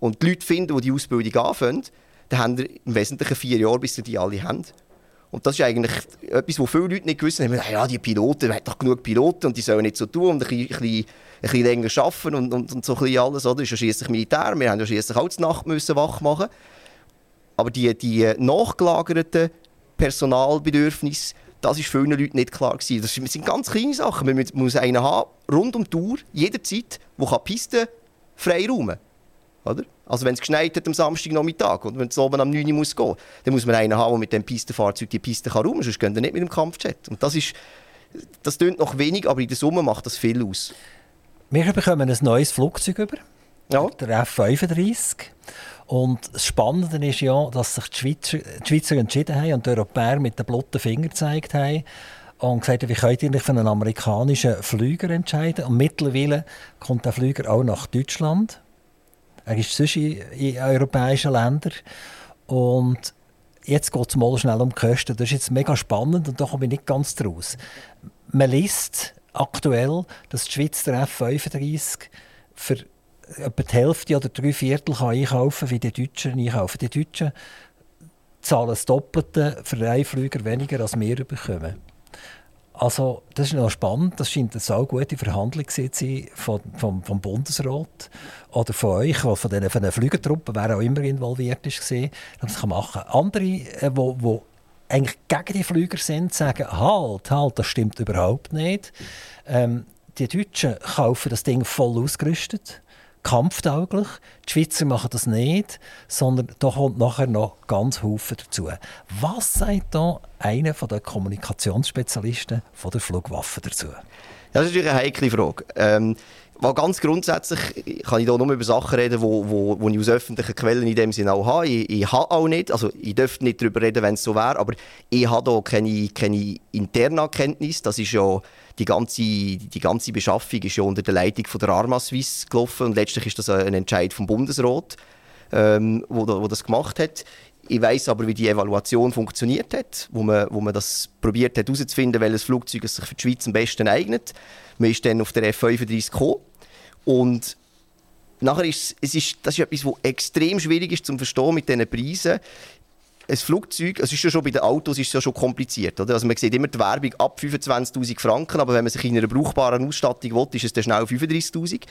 und die Leute finden, die die Ausbildung anfangen, dann haben ihr im Wesentlichen 4 Jahre, bis ihr die alle habt. Und das ist eigentlich etwas, was viele Leute nicht wissen. Haben, ja, die Piloten, man hat doch genug Piloten und die sollen nicht so tun und ein bisschen länger arbeiten und so ein bisschen alles. Oder? Das ist ja schliesslich Militär, wir haben ja schliesslich auch die Nacht müssen wach machen. Aber die nachgelagerten Personalbedürfnisse, das war vielen Leuten nicht klar. Das sind ganz kleine Sachen. Man muss einen haben, rund um die Uhr, jederzeit, der Pisten frei räumen kann. Also wenn es geschneit hat am Samstagnachmittag und wenn es oben am 9 Uhr muss gehen, dann muss man einen haben, der mit dem Pistenfahrzeug die Pisten räumen kann, sonst gehen die nicht mit dem Kampfjet. Und das tönt noch wenig, aber in der Summe macht das viel aus. Wir bekommen ein neues Flugzeug über, ja. Der F-35. Und das Spannende ist ja, dass sich die Schweizer entschieden haben und die Europäer mit den blotten Fingern gezeigt haben und gesagt haben, wie könnt ihr euch für einen amerikanischen Flüger entscheiden? Und mittlerweile kommt der Flüger auch nach Deutschland. Er ist sonst in europäischen Ländern. Und jetzt geht es mal schnell um die Kosten. Das ist jetzt mega spannend und da komme ich nicht ganz draus. Man liest aktuell, dass die Schweiz der F-35 für etwa die Hälfte oder 3/4 kann einkaufen, wie die Deutschen einkaufen. Die Deutschen zahlen das Doppelte für einen Flüger weniger, als wir bekommen. Also, das ist noch spannend. Das scheint eine sehr gute Verhandlung zu sein vom Bundesrat oder von euch, von den Flügertruppen, wer auch immer involviert ist, dass man das machen kann. Andere, die eigentlich gegen die Flüger sind, sagen, halt, das stimmt überhaupt nicht. Die Deutschen kaufen das Ding voll ausgerüstet. Kampftauglich. Die Schweizer machen das nicht, sondern da kommt nachher noch ganz Haufen dazu. Was sagt da einer der Kommunikationsspezialisten von der Flugwaffe dazu? Das ist natürlich eine heikle Frage. Ganz grundsätzlich kann ich hier nur über Sachen reden, die ich aus öffentlichen Quellen in dem Sinne auch habe. Ich habe auch nicht, also ich dürfte nicht darüber reden, wenn es so wäre, aber ich habe hier keine internen Kenntnisse. Das ist ja Die ganze Beschaffung ist ja unter der Leitung von der Arma Suisse gelaufen und letztlich ist das ein Entscheid vom Bundesrat, wo das gemacht hat. Ich weiss aber, wie die Evaluation funktioniert hat, wo man das probiert hat herauszufinden, welches Flugzeug es sich für die Schweiz am besten eignet. Man ist dann auf der F-35 gekommen Und nachher ist das ist etwas, was extrem schwierig ist zu verstehen mit diesen Preisen. Ein Flugzeug, es ist ja schon bei den Autos ist ja schon kompliziert. Oder? Also man sieht immer die Werbung ab 25'000 Franken, aber wenn man sich in einer brauchbaren Ausstattung will, ist es dann schnell 35'000.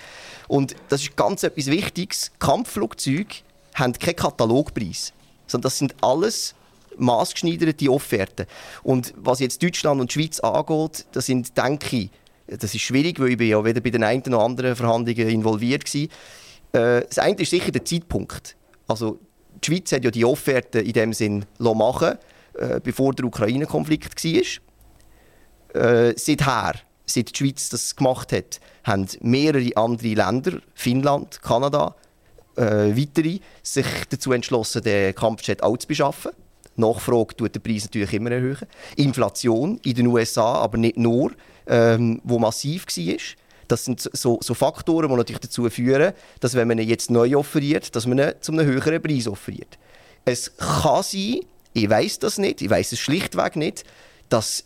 Und das ist ganz etwas Wichtiges. Kampfflugzeuge haben keinen Katalogpreis, sondern das sind alles maßgeschneiderte Offerten. Und was jetzt Deutschland und die Schweiz angeht, das sind, denke ich, das ist schwierig, weil ich bin ja weder bei den einen noch anderen Verhandlungen involviert war. Das eine ist sicher der Zeitpunkt. Also die Schweiz hat ja die Offerte in dem Sinn machen lassen, bevor der Ukraine-Konflikt war. Seit die Schweiz das gemacht hat, haben mehrere andere Länder, Finnland, Kanada, weitere, sich dazu entschlossen, den Kampfjet auch zu beschaffen. Die Nachfrage tut den Preis natürlich immer erhöhen. Inflation in den USA, aber nicht nur, wo massiv war. Das sind so Faktoren, die natürlich dazu führen, dass wenn man ihn jetzt neu offeriert, dass man ihn zu einem höheren Preis offeriert. Es kann sein, ich weiss das nicht, ich weiss es schlichtweg nicht, dass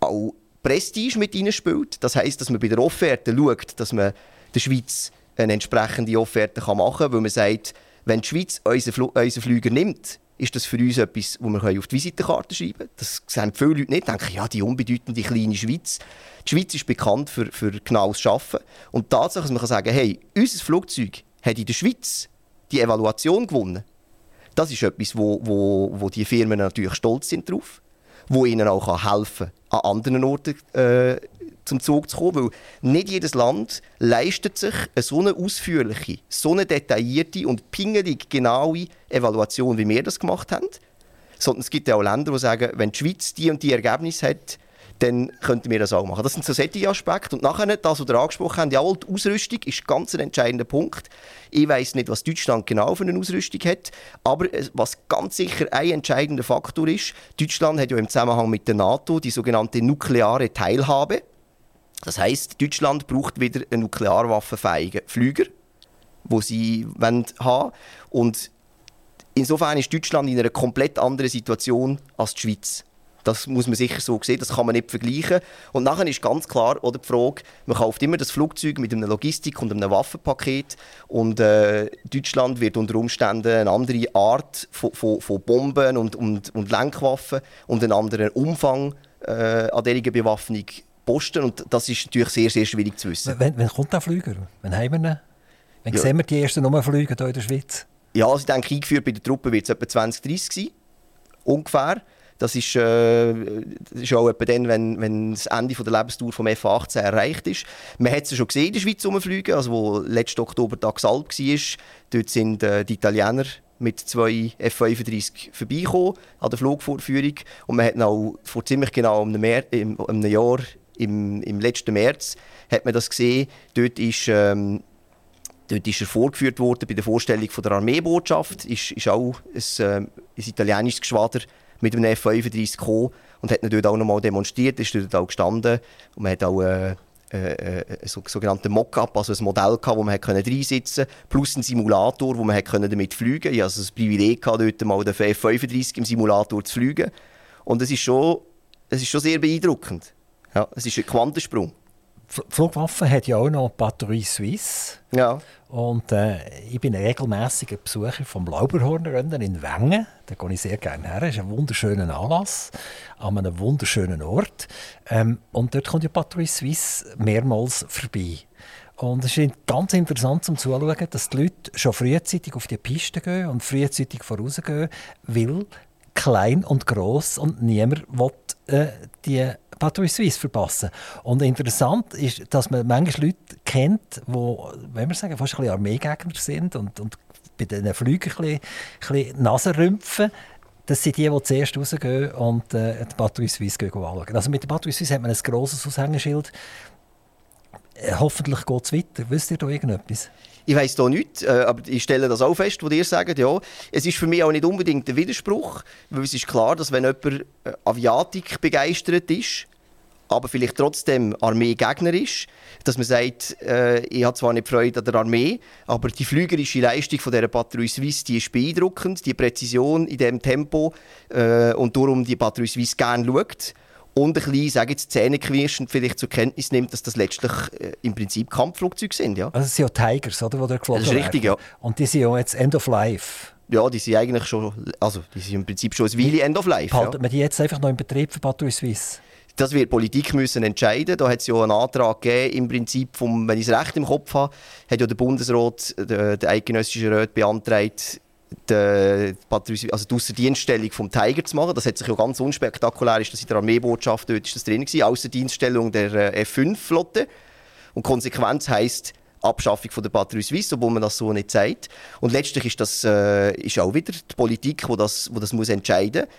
auch Prestige mit hineinspielt. Das heisst, dass man bei der Offerte schaut, dass man der Schweiz eine entsprechende Offerte machen kann, weil man sagt, wenn die Schweiz unseren Flüger nimmt, ist das für uns etwas, das wir auf die Visitenkarte schreiben können. Das sehen viele Leute nicht. Die denken, ja, die unbedeutende kleine Schweiz. Die Schweiz ist bekannt für genaues Arbeiten. Und die Tatsache, dass man sagen kann, hey, unser Flugzeug hat in der Schweiz die Evaluation gewonnen. Das ist etwas, wo die Firmen natürlich stolz sind drauf, wo ihnen auch helfen kann, an anderen Orten zum Zug zu kommen. Weil nicht jedes Land leistet sich eine so eine ausführliche, so eine detaillierte und pingelig genaue Evaluation, wie wir das gemacht haben. Sondern es gibt ja auch Länder, die sagen, wenn die Schweiz die und die Ergebnisse hat, dann könnten wir das auch machen. Das sind so solche Aspekte. Und nachher das, was wir angesprochen haben, jawohl, die Ausrüstung ist ganz ein entscheidender Punkt. Ich weiss nicht, was Deutschland genau für eine Ausrüstung hat, aber was ganz sicher ein entscheidender Faktor ist, Deutschland hat ja im Zusammenhang mit der NATO die sogenannte nukleare Teilhabe. Das heisst, Deutschland braucht wieder einen nuklearwaffenfähigen Flüger, den sie haben wollen. Und insofern ist Deutschland in einer komplett anderen Situation als die Schweiz. Das muss man sicher so sehen, das kann man nicht vergleichen. Und nachher ist ganz klar oder die Frage, man kauft immer das Flugzeug mit einem Logistik- und einem Waffenpaket. Und Deutschland wird unter Umständen eine andere Art von Bomben und Lenkwaffen und einen anderen Umfang an dieser Bewaffnung posten. Und das ist natürlich sehr, sehr schwierig zu wissen. Wann kommt der Flüger? Wann haben wir ihn? Wann sehen wir die ersten Nummerflüge hier in der Schweiz? Ja, also ich denke, eingeführt bei der Truppe wird es etwa 2030 sein. Ungefähr. Das ist auch etwa dann, wenn das Ende der Lebensdauer vom F-18 erreicht ist. Man hat es ja schon gesehen in der Schweiz rumfliegen, also wo letzten Oktober der Axalp war. Dort sind die Italiener mit 2 F-35 vorbeigekommen an der Flugvorführung. Und man hat auch vor ziemlich genau einem Jahr, im letzten März, hat man das gesehen. Dort ist er vorgeführt worden bei der Vorstellung von der Armeebotschaft. Ist auch ein italienisches Geschwader mit einem F-35 gekommen und hat dort auch noch mal demonstriert, ist dort auch gestanden und man hat auch einen sogenannten Mock-up, also ein Modell gehabt, wo man reinsitzen konnte, plus einen Simulator, wo man damit fliegen konnte. Ich hatte also das Privileg, dort mal den F-35 im Simulator zu fliegen. Und es ist schon sehr beeindruckend. Ja, es ist ein Quantensprung. Flugwaffen hat ja auch noch Patrouille Suisse. Ja. Und ich bin ein regelmäßiger Besucher vom Lauberhorn-Rennen in Wengen. Da gehe ich sehr gerne her. Das ist ein wunderschöner Anlass an einem wunderschönen Ort. Und dort kommt die Patrouille Suisse mehrmals vorbei. Und es ist ganz interessant zum Zuschauen, dass die Leute schon frühzeitig auf die Piste gehen und frühzeitig vorausgehen, weil klein und gross und niemand will die Patrouille Suisse verpassen. Und interessant ist, dass man manchmal Leute kennt, die, wenn wir sagen, fast ein bisschen Armeegegner sind und bei den Flügen ein bisschen Nasenrümpfen. Das sind die, die zuerst rausgehen und die Patrouille Suisse anschauen. Also mit der Patrouille Suisse hat man ein grosses Aushängeschild. Hoffentlich geht es weiter. Wisst ihr da irgendetwas? Ich weiss da nichts, aber ich stelle das auch fest, was ihr sagt. Ja. Es ist für mich auch nicht unbedingt ein Widerspruch, weil es ist klar, dass wenn jemand Aviatik begeistert ist, aber vielleicht trotzdem Armeegegner ist, dass man sagt, ich habe zwar nicht Freude an der Armee, aber die flügerische Leistung von dieser Patrouille Suisse, die ist beeindruckend, die Präzision in diesem Tempo und darum die Patrouille Suisse gerne schaut. und ein bisschen, sage jetzt, zähneknirschend vielleicht zur Kenntnis nimmt, dass das letztlich im Prinzip Kampfflugzeuge sind. Ja. Also es sind ja Tigers, oder, die da geflogen werden. Das ist richtig, ja. Und die sind ja jetzt End of Life. Ja, die sind eigentlich schon, also die sind im Prinzip schon ein Weile End of Life. Behalten wir die jetzt einfach noch im Betrieb für Patrouille Suisse? Das wird die Politik müssen entscheiden. Da hat es ja einen Antrag gegeben, im Prinzip, vom, wenn ich es recht im Kopf habe, hat ja der Bundesrat, der eidgenössische Rat, beantragt, die Ausserdienststellung vom Tiger zu machen. Das hat sich ja ganz unspektakulär, ist das in der Armeebotschaft dort ist das drin gewesen. Ausserdienststellung der F5-Flotte. Und Konsequenz heisst Abschaffung von der Patrouille Suisse, obwohl man das so nicht sagt. Und letztlich ist das ist auch wieder die Politik, die das muss entscheiden muss.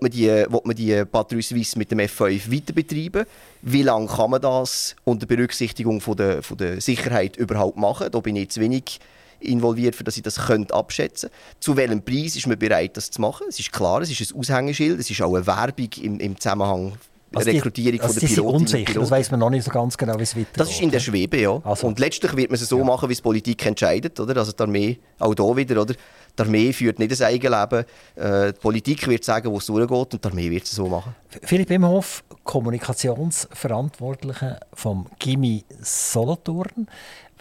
Will man die Patrouille Suisse mit dem F5 weiter betreiben? Wie lange kann man das unter Berücksichtigung von der Sicherheit überhaupt machen? Da bin ich zu wenig involviert, für dass ich das abschätzen könnte. Zu welchem Preis ist man bereit, das zu machen? Es ist klar, es ist ein Aushängeschild, es ist auch eine Werbung im Zusammenhang mit der Rekrutierung von der Piloten. Das weiss man noch nicht so ganz genau, wie es weitergeht. Das ist in der Schwebe, ja. Also. Und letztlich wird man es so machen, wie es die Politik entscheidet. Oder? Also die Armee, auch hier wieder, oder? Die Armee führt nicht das eigene Leben. Die Politik wird sagen, wo es durchgeht, und die Armee wird es so machen. Philipp Imhof, Kommunikationsverantwortlicher vom Gymnasium Solothurn.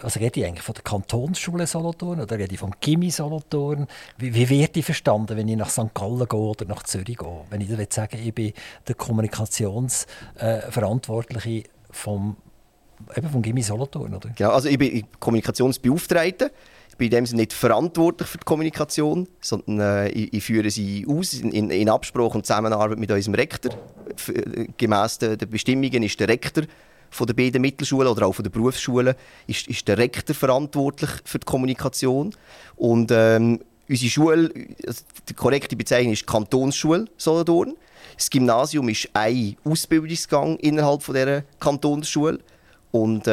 Also geht die eigentlich von der Kantonsschule Solothurn oder geht die vom Gymnasium Solothurn? Wie wird die verstanden, wenn ich nach St. Gallen gehe oder nach Zürich gehe? Wenn ich dir sage, ich bin der Kommunikationsverantwortliche vom Gymnasium Solothurn, oder? Genau, also ich bin Kommunikationsbeauftragter. Ich bin in dem Sinne nicht verantwortlich für die Kommunikation, sondern ich führe sie aus in Absprache und Zusammenarbeit mit unserem Rektor. Gemäss der Bestimmungen ist der Rektor von der beiden Mittelschulen oder auch von den Berufsschulen ist der Rektor verantwortlich für die Kommunikation. Und unsere Schule, also die korrekte Bezeichnung ist die Kantonsschule Solothurn. Das Gymnasium ist ein Ausbildungsgang innerhalb von dieser Kantonsschule. Und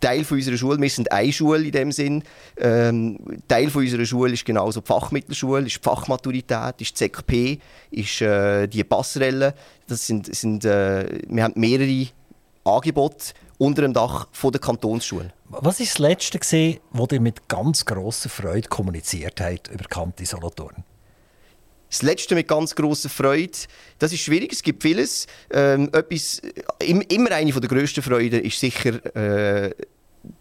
Teil von unserer Schule, wir sind eine Schule in dem Sinn. Teil von unserer Schule ist genauso die Fachmittelschule, ist die Fachmaturität, ist die ZKP, ist die Passerelle. Das wir haben mehrere Angebote unter dem Dach von der Kantonsschule. Was war das Letzte, das ihr mit ganz grosser Freude kommuniziert habt über Kanti Solothurn? Das Letzte mit ganz grosser Freude, das ist schwierig, es gibt vieles. Immer eine der grössten Freuden ist sicher der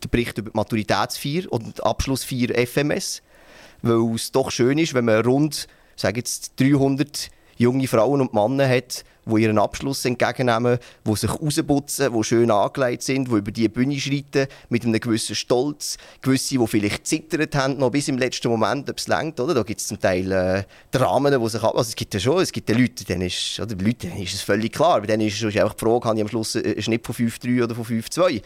Bericht über die Maturitätsfeier und die Abschlussfeier FMS. Weil es doch schön ist, wenn man rund 300 junge Frauen und Männer hat, die ihren Abschluss entgegennehmen, die sich rausputzen, die schön angelegt sind, die über die Bühne schreiten, mit einem gewissen Stolz. Gewisse, die vielleicht zittert haben, noch bis im letzten Moment, ob es reicht, oder? Da gibt es zum Teil Dramen, die sich es gibt ja schon, es gibt ja Leute, denen ist es völlig klar. Bei denen ist einfach die Frage, habe ich am Schluss einen Schnitt von 5,3 oder von 5,2?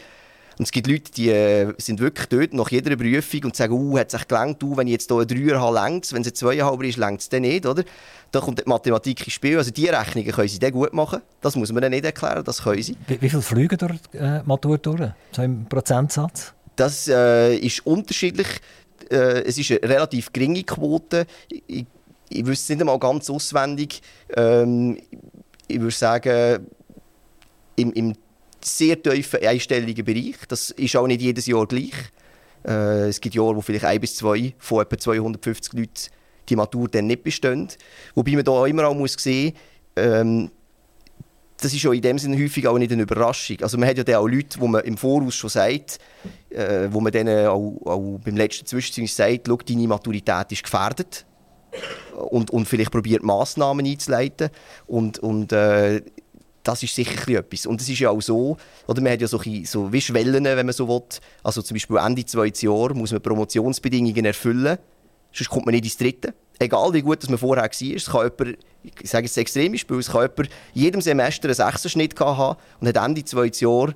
Und es gibt Leute, die sind wirklich dort nach jeder Prüfung und sagen, hat es gelangt, wenn ich jetzt hier einen 3er habe, längt es, wenn es ein 2,5 ist, längt es dann nicht, oder? Da kommt die Mathematik ins Spiel, also diese Rechnungen können sie dann gut machen, das muss man dann nicht erklären, das können sie. Wie viel fliegen durch die Matur durch, so im Prozentsatz? Das ist unterschiedlich, es ist eine relativ geringe Quote, ich wüsste es nicht einmal ganz auswendig, ich würde sagen, im sehr tiefen einstelligen Bereich. Das ist auch nicht jedes Jahr gleich. Es gibt Jahre, wo vielleicht 1 bis 2 von etwa 250 Leuten die Matur dann nicht bestehen. Wobei man da immer auch sehen muss, das ist auch in dem Sinne häufig auch nicht eine Überraschung. Also man hat ja dann auch Leute, die man im Voraus schon sagt, wo man denen auch beim letzten Zwischenzeugnis sagt, schau, deine Maturität ist gefährdet. Und vielleicht probiert Massnahmen einzuleiten. Und das ist sicher etwas. Und es ist ja auch so, oder man hat ja so wie Schwellen, wenn man so will. Also zum Beispiel Ende 2. Jahr muss man Promotionsbedingungen erfüllen, sonst kommt man nicht ins 3. Egal wie gut dass man vorher war, es kann jemand, ich sage jetzt ein extremes Beispiel, es kann jemand in jedem Semester einen 6er-Schnitt haben und hat Ende 2. Jahr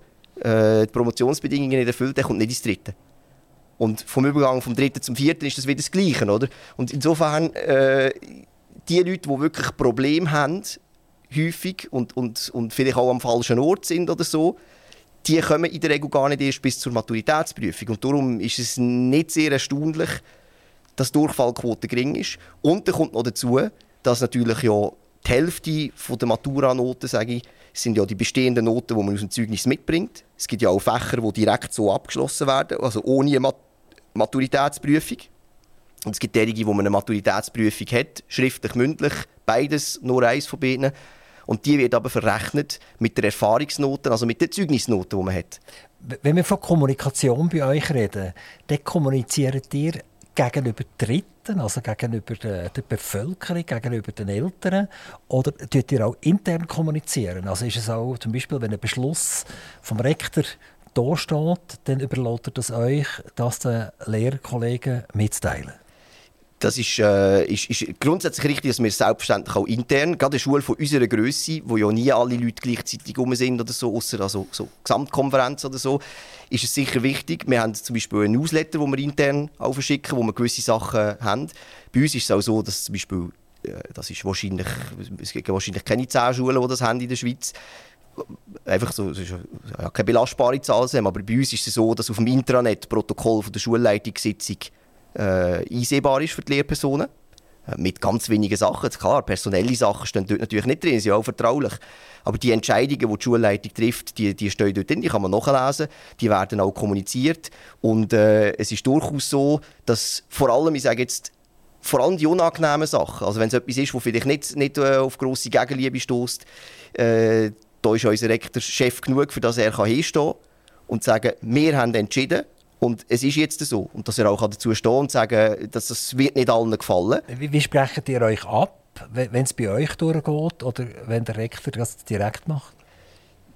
die Promotionsbedingungen nicht erfüllt, der kommt nicht ins 3. Und vom Übergang vom 3. zum 4. ist das wieder das Gleiche, oder? Und insofern, die Leute, die wirklich Probleme haben, häufig und vielleicht auch am falschen Ort sind oder so, die kommen in der Regel gar nicht erst bis zur Maturitätsprüfung. Und darum ist es nicht sehr erstaunlich, dass die Durchfallquote gering ist. Und dann kommt noch dazu, dass natürlich ja die Hälfte der Maturanoten, sage ich, sind ja die bestehenden Noten, die man aus dem Zeugnis mitbringt. Es gibt ja auch Fächer, die direkt so abgeschlossen werden, also ohne Maturitätsprüfung. Und es gibt derige, wo man eine Maturitätsprüfung hat, schriftlich, mündlich, beides, nur eins von beiden. Und die wird aber verrechnet mit der Erfahrungsnote, also mit der Zeugnisnote, die man hat. Wenn wir von Kommunikation bei euch reden, dann kommuniziert ihr gegenüber Dritten, also gegenüber der Bevölkerung, gegenüber den Eltern, oder tut ihr auch intern kommunizieren? Also ist es auch zum Beispiel, wenn ein Beschluss vom Rektor da steht, dann überlässt er das euch, das den Lehrkollegen mitzuteilen? Das ist grundsätzlich richtig, dass wir es selbstverständlich auch intern, gerade in der Schule von unserer Grösse, wo ja nie alle Leute gleichzeitig rum sind oder so, ausser also so Gesamtkonferenz oder so, ist es sicher wichtig. Wir haben zum Beispiel einen Newsletter, den wir intern auch verschicken, wo wir gewisse Sachen haben. Bei uns ist es auch so, dass zum Beispiel, es gibt wahrscheinlich keine 10 Schulen, die das haben in der Schweiz. Einfach so, es ist ja keine belastbare Zahl, aber bei uns ist es so, dass auf dem Intranet Protokoll von der Schulleitungssitzung einsehbar ist für die Lehrpersonen. Mit ganz wenigen Sachen. Klar, personelle Sachen stehen dort natürlich nicht drin, sind ja auch vertraulich. Aber die Entscheidungen, die die Schulleitung trifft, die stehen dort drin, die kann man nachlesen, die werden auch kommuniziert. Und es ist durchaus so, dass vor allem die unangenehmen Sachen, also wenn es etwas ist, das vielleicht nicht auf grosse Gegenliebe stößt, da ist unser Rektorchef genug, für das er hinstehen kann und sagen, wir haben entschieden, und es ist jetzt so. Und dass er auch dazu stehen kann und sagen, dass das wird nicht allen gefallen. Wie sprecht ihr euch ab, wenn es bei euch durchgeht oder wenn der Rektor das direkt macht?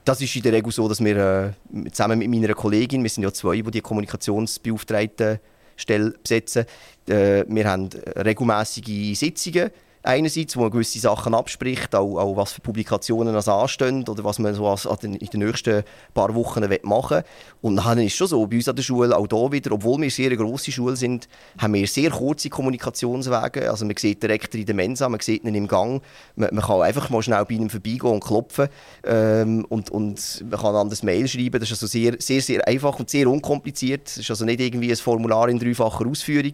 Das ist in der Regel so, dass wir zusammen mit meiner Kollegin, wir sind ja 2, die Kommunikationsbeauftragtenstelle besetzen, wir haben regelmässige Sitzungen. Einerseits, wo man gewisse Sachen abspricht, auch was für Publikationen also anstehen oder was man so in den nächsten paar Wochen machen will. Und dann ist es schon so, bei uns an der Schule, auch hier wieder, obwohl wir eine sehr grosse Schule sind, haben wir sehr kurze Kommunikationswege. Also man sieht den Rektor in der Mensa, man sieht ihn im Gang, man kann einfach mal schnell bei ihm vorbeigehen und klopfen und man kann dann das Mail schreiben. Das ist also sehr, sehr, sehr einfach und sehr unkompliziert. Es ist also nicht irgendwie ein Formular in 3-facher Ausführung.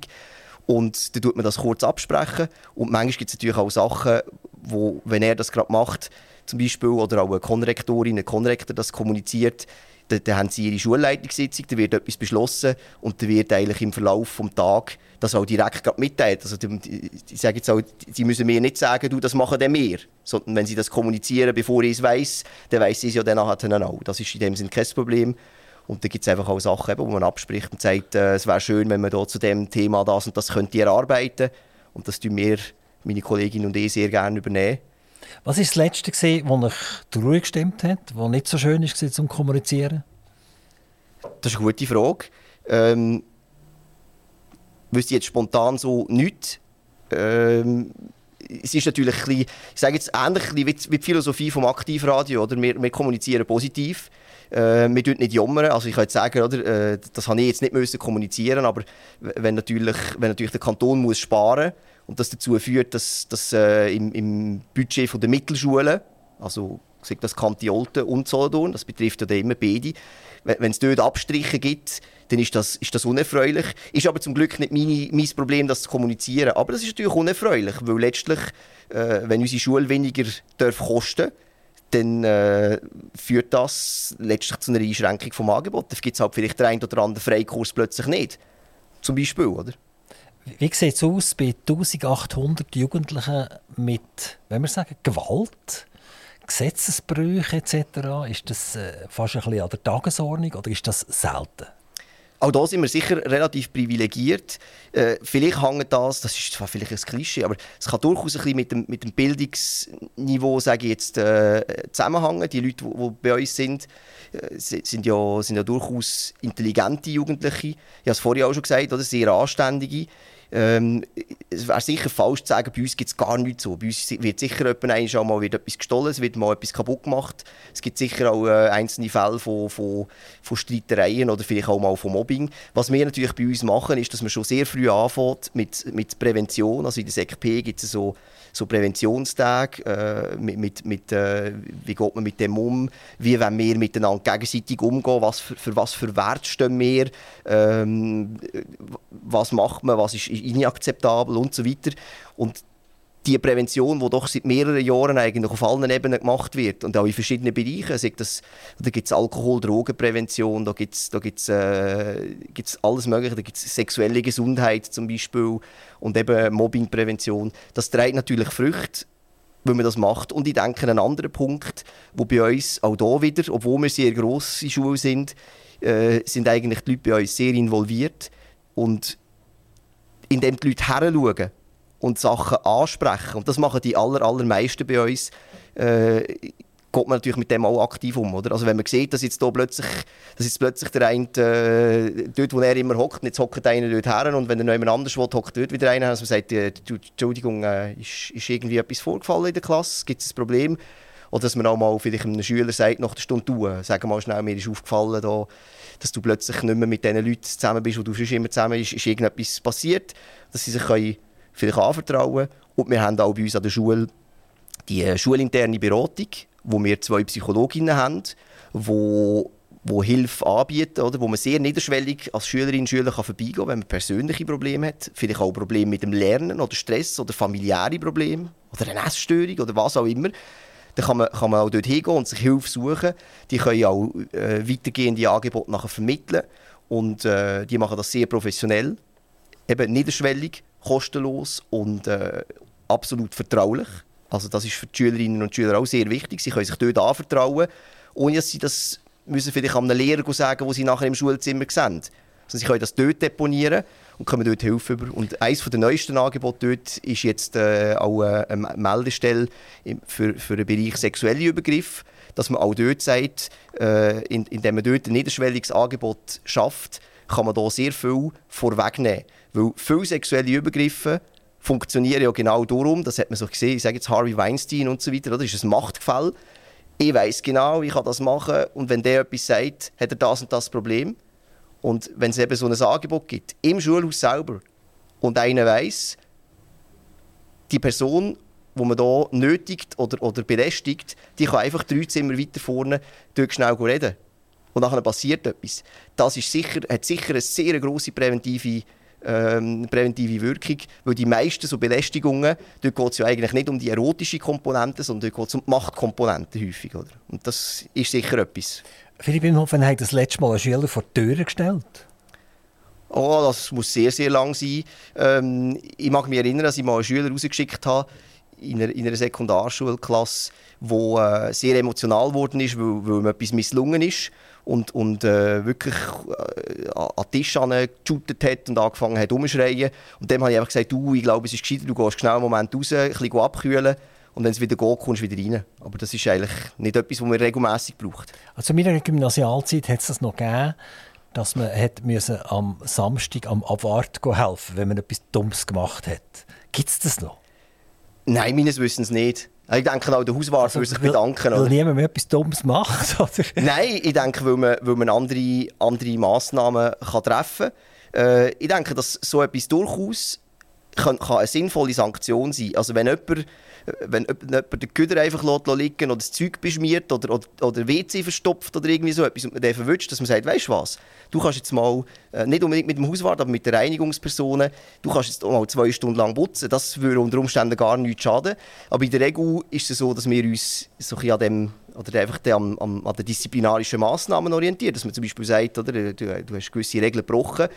Und dann tut man das kurz absprechen. Und manchmal gibt es natürlich auch Sachen, wo, wenn er das gerade macht, zum Beispiel, oder auch eine Konrektorin, ein Konrektor das kommuniziert, dann haben sie ihre Schulleitungssitzung, dann wird etwas beschlossen und dann wird eigentlich im Verlauf des Tages das auch direkt mitteilt. Also ich sage jetzt auch, sie müssen mir nicht sagen, du, das machen dann wir. Sondern wenn sie das kommunizieren, bevor ich es weiss, dann weiss sie es ja dann auch. Das ist in dem Sinne kein Problem. Und da gibt es einfach auch Sachen, wo man abspricht und sagt, es wäre schön, wenn man da zu diesem Thema das und das könnte erarbeiten. Und das tun wir, meine Kollegin und ich, sehr gerne übernehmen. Was war das Letzte, das euch traurig gestimmt hat, das nicht so schön war zum Kommunizieren? Das ist eine gute Frage. Wüsste ich jetzt spontan so nichts. Es ist natürlich ein bisschen, ich sage jetzt ähnlich wie die Philosophie vom AKTIV RADIO, oder? Wir kommunizieren positiv. Wir dürfen nicht jammern. Also ich kann jetzt sagen, oder, das habe ich jetzt nicht müssen kommunizieren, aber wenn natürlich der Kanton muss sparen und das dazu führt, dass im Budget der Mittelschulen, also das Kanti-Olten und Solothurn, das betrifft ja immer beide, wenn es dort Abstriche gibt, dann ist das unerfreulich. Ist aber zum Glück nicht mein Problem, das zu kommunizieren. Aber das ist natürlich unerfreulich, weil letztlich, wenn unsere Schule weniger kosten darf, dann führt das letztlich zu einer Einschränkung des Angebots. Dann gibt es halt vielleicht den einen oder anderen Freikurs plötzlich nicht. Zum Beispiel, oder? Wie sieht es aus bei 1800 Jugendlichen mit, wenn wir sagen, Gewalt, Gesetzesbrüche etc.? Ist das fast ein bisschen an der Tagesordnung oder ist das selten? Auch da sind wir sicher relativ privilegiert. Vielleicht hängt das ist zwar vielleicht ein Klischee, aber es kann durchaus ein bisschen mit dem Bildungsniveau, sage ich jetzt, zusammenhängen. Die Leute, die bei uns sind, sind ja durchaus intelligente Jugendliche. Ich habe es vorhin auch schon gesagt, oder? Sehr anständige. Es wäre sicher falsch zu sagen, bei uns gibt es gar nichts so. Bei uns wird sicher mal etwas gestohlen, es wird mal etwas kaputt gemacht. Es gibt sicher auch einzelne Fälle von Streitereien oder vielleicht auch mal von Mobbing. Was wir natürlich bei uns machen, ist, dass man schon sehr früh anfängt mit Prävention. Also in der SECP gibt es so Präventionstage, wie geht man mit dem um, wie wollen wir miteinander gegenseitig umgehen, für was für Werte stehen wir, was macht man, was ist inakzeptabel und so weiter. Und die Prävention, die doch seit mehreren Jahren eigentlich auf allen Ebenen gemacht wird und auch in verschiedenen Bereichen, da gibt es Alkohol-Drogenprävention, da gibt's alles Mögliche, da gibt es sexuelle Gesundheit zum Beispiel und eben Mobbingprävention. Das trägt natürlich Früchte weil man das macht. Und ich denke, ein anderer Punkt, der bei uns auch hier wieder, obwohl wir sehr grosse Schule sind, sind eigentlich die Leute bei uns sehr involviert. Und indem die Leute hinschauen und Sachen ansprechen, und das machen die allermeisten bei uns, geht man natürlich mit dem auch aktiv um. Oder? Also wenn man sieht, dass jetzt, hier plötzlich der eine dort, wo er immer hockt, jetzt hockt einer dort her, und wenn er noch jemand anders will, hockt dort wieder einer, also man sagt, Entschuldigung, ist irgendwie etwas vorgefallen in der Klasse, gibt es ein Problem? Oder dass man auch mal vielleicht einem Schüler sagt, nach der Stunde, sag mal schnell, mir ist aufgefallen, dass du plötzlich nicht mehr mit den Leuten zusammen bist, wo du sonst immer zusammen bist, ist irgendetwas passiert, dass sie sich vielleicht anvertrauen können. Und wir haben auch bei uns an der Schule die schulinterne Beratung, wo wir zwei Psychologinnen haben, die Hilfe anbieten, oder? Wo man sehr niederschwellig als Schülerin und Schüler vorbeigehen kann, wenn man persönliche Probleme hat. Vielleicht auch Probleme mit dem Lernen oder Stress oder familiäre Probleme oder eine Essstörung oder was auch immer. Dann kann man auch dort hingehen und sich Hilfe suchen. Die können auch weitergehende Angebote nachher vermitteln. Und die machen das sehr professionell, eben niederschwellig, kostenlos und absolut vertraulich. Also das ist für die Schülerinnen und Schüler auch sehr wichtig. Sie können sich dort anvertrauen, ohne dass sie das müssen vielleicht einem Lehrer sagen, wo sie nachher im Schulzimmer sehen. Also sie können das dort deponieren und können dort Hilfe über. Und eines der neuesten Angebote dort ist jetzt auch eine Meldestelle für den Bereich sexuelle Übergriffe, dass man auch dort sagt, indem man dort ein niederschwelliges Angebot schafft, kann man da sehr viel vorwegnehmen. Weil viele sexuelle Übergriffe funktionieren ja genau darum, das hat man so gesehen, ich sage jetzt Harvey Weinstein und so weiter, das ist ein Machtgefälle. Ich weiss genau, ich kann das machen, und wenn der etwas sagt, hat er das und das Problem. Und wenn es eben so ein Angebot gibt, im Schulhaus selber, und einer weiss, die Person, die man hier nötigt oder belästigt, die kann einfach 3 Zimmer weiter vorne dort schnell reden. Und nachher passiert etwas. Das ist hat sicher eine sehr grosse präventive Wirkung, weil die meisten so Belästigungen, dort geht es ja eigentlich nicht um die erotische Komponente, sondern dort geht es um die Machtkomponente häufig. Oder? Und das ist sicher etwas. Philipp Imhof, wann haben das letzte Mal einen Schüler vor die Türe gestellt? Oh, das muss sehr, sehr lang sein. Ich mag mich erinnern, dass ich mal einen Schüler rausgeschickt habe in einer Sekundarschulklasse, die sehr emotional geworden ist, weil ihm etwas misslungen ist. Und wirklich an den Tisch geshootet hat und angefangen hat rumzuschreien. Und dann habe ich einfach gesagt, ich glaube, es ist gescheiter, du gehst schnell einen Moment raus, ein bisschen abkühlen, und wenn es wieder geht, kommst du wieder rein. Aber das ist eigentlich nicht etwas, was man regelmässig braucht. Also in meiner Gymnasialzeit hat es das noch gegeben, dass man am Samstag am Abwart helfen musste, wenn man etwas Dummes gemacht hat. Gibt es das noch? Nein, meines Wissens nicht. Ich denke auch, der Hauswart würde sich bedanken. Weil niemand mehr etwas Dummes macht, oder? Nein, ich denke, weil man andere Massnahmen kann treffen kann. Ich denke, dass so etwas durchaus kann eine sinnvolle Sanktion sein. Also wenn jemand den Köder einfach liegen lässt oder das Zeug beschmiert oder WC verstopft oder irgendwie so etwas und man den verwünscht, dass man sagt, weisst du was, du kannst jetzt mal, nicht unbedingt mit dem Hauswart, aber mit der Reinigungsperson, du kannst jetzt mal 2 Stunden lang putzen. Das würde unter Umständen gar nichts schaden. Aber in der Regel ist es so, dass wir uns so ein bisschen an den disziplinarischen Massnahmen orientieren. Dass man zum Beispiel sagt, oder, du hast gewisse Regeln gebrochen,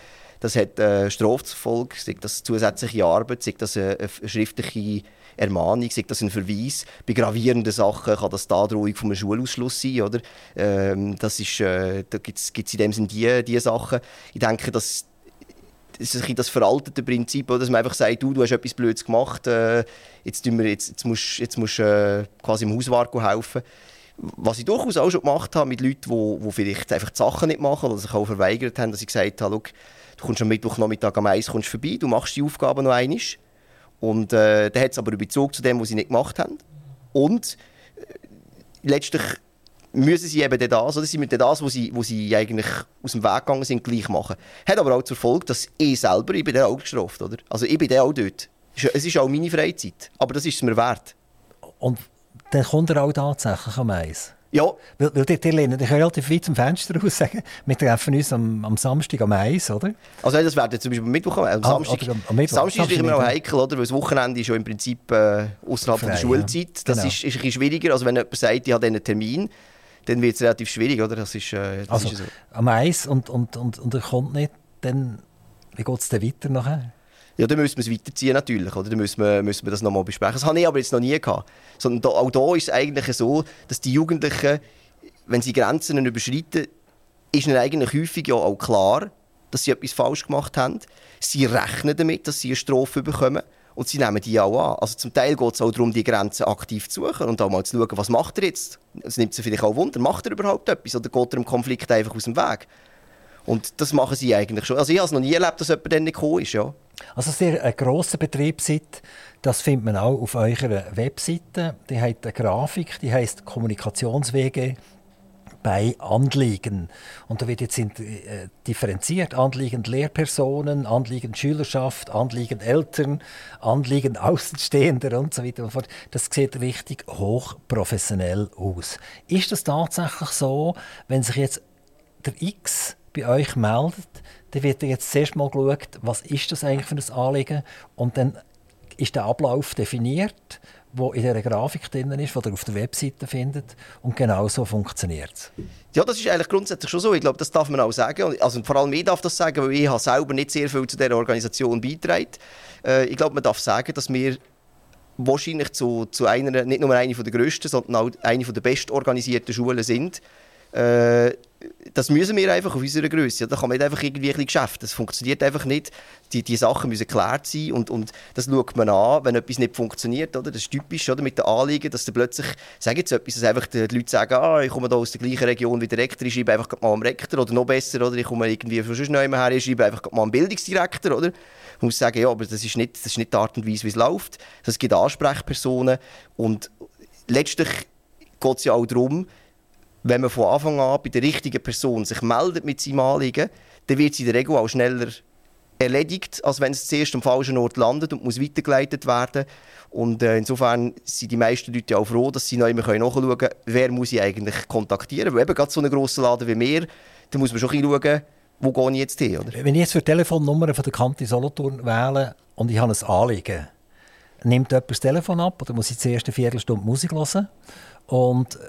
das hat Strafe zur Folge, sei das zusätzliche Arbeit, sei das eine schriftliche Ermahnung, sei das ein Verweis. Bei gravierenden Sachen kann das die Androhung von einem Schulausschluss sein. Oder? Da gibt es in dem Sinne die Sachen. Ich denke, das ist das veraltete Prinzip, dass man einfach sagt, du hast etwas Blödes gemacht, jetzt musst du quasi im Hauswart helfen. Was ich durchaus auch schon gemacht habe mit Leuten, die vielleicht einfach die Sachen nicht machen oder sich auch verweigert haben, dass ich gesagt habe, du kommst am Mittwochnachmittag am 1 kommst vorbei, du machst die Aufgabe noch einmal. Und dann hat es aber Bezug zu dem, was sie nicht gemacht haben. Und letztlich müssen sie eben das, was sie eigentlich aus dem Weg gegangen sind, gleich machen. Hat aber auch zur Folge, dass ich bin dann auch gestraft, oder? Also ich bin dann auch dort. Es ist auch meine Freizeit, aber das ist es mir wert. Und dann kommt er auch tatsächlich am Eis. Ja. Weil die lehnen dich relativ weit zum Fenster raus, sagen, wir treffen uns am Samstag am Eis, oder? Also das wäre zum Beispiel am Mittwoch. Am Samstag ist immer auch heikel, oder? Weil das Wochenende ist ja im Prinzip außerhalb der Schulzeit. Ja. Das ist ein bisschen schwieriger, also wenn jemand sagt, ich habe einen Termin, dann wird es relativ schwierig, oder? Das ist so. Am Eis und er kommt nicht, dann wie geht es dann weiter nachher? Ja, dann müssen wir es weiterziehen natürlich, oder? Dann müssen wir das nochmal besprechen. Das habe ich aber jetzt noch nie gehabt. Sondern da, auch hier ist es eigentlich so, dass die Jugendlichen, wenn sie Grenzen überschreiten, ist ihnen eigentlich häufig ja auch klar, dass sie etwas falsch gemacht haben. Sie rechnen damit, dass sie eine Strafe bekommen und sie nehmen die auch an. Also zum Teil geht es auch darum, die Grenzen aktiv zu suchen und auch mal zu schauen, was macht er jetzt? Es nimmt sie vielleicht auch Wunder, macht er überhaupt etwas oder geht er dem Konflikt einfach aus dem Weg? Und das machen sie eigentlich schon. Also ich habe es noch nie erlebt, dass jemand dann nicht gekommen ist. Ja. Also dass ihr ein grosser Betrieb seid, das findet man auch auf eurer Webseite. Die hat eine Grafik, die heisst «Kommunikationswege bei Anliegen». Und da wird jetzt differenziert. Anliegen Lehrpersonen, Anliegen Schülerschaft, Anliegen Eltern, Anliegen Außenstehender und so weiter und fort. Das sieht richtig hochprofessionell aus. Ist das tatsächlich so, wenn sich jetzt der X bei euch meldet, dann wird jetzt zuerst mal geschaut, was ist das eigentlich für ein Anliegen, und dann ist der Ablauf definiert, der in dieser Grafik drin ist, die ihr auf der Webseite findet, und genau so funktioniert es. Ja, das ist eigentlich grundsätzlich schon so. Ich glaube, das darf man auch sagen. Also, vor allem ich darf das sagen, weil ich selber nicht sehr viel zu dieser Organisation beitrage. Ich glaube, man darf sagen, dass wir wahrscheinlich zu einer, nicht nur eine der grössten, sondern auch eine der bestorganisierten Schulen sind. Das müssen wir einfach auf unserer Größe. Da kann man nicht einfach irgendwie ein bisschen Geschäft. Das funktioniert einfach nicht. Die Sachen müssen geklärt sein und das schaut man an, wenn etwas nicht funktioniert. Oder? Das ist typisch, oder? Mit den Anliegen, dass dann plötzlich, sage jetzt etwas, dass einfach die Leute sagen, ich komme da aus der gleichen Region wie der Rektor, ich schreibe einfach mal am Rektor, oder noch besser, oder ich komme irgendwie von sonst neu her, ich schreibe einfach mal am Bildungsdirektor. Oder? Man muss sagen, ja, aber das ist nicht die Art und Weise, wie es läuft. Also es gibt Ansprechpersonen und letztlich geht es ja auch darum, wenn man von Anfang an bei der richtigen Person sich meldet mit seinem Anliegen, dann wird sie in der Regel auch schneller erledigt, als wenn es zuerst am falschen Ort landet und muss weitergeleitet werden. Und insofern sind die meisten Leute auch froh, dass sie noch immer nachschauen können, wer muss ich eigentlich kontaktieren. Weil eben gerade so einen grossen Laden wie wir, da muss man schon schauen, wo gehe ich jetzt hin. Oder? Wenn ich jetzt für die Telefonnummer von der Kantonsschule Solothurn wähle und ich habe ein Anliegen, nimmt jemand das Telefon ab oder muss ich zuerst eine Viertelstunde Musik hören? Und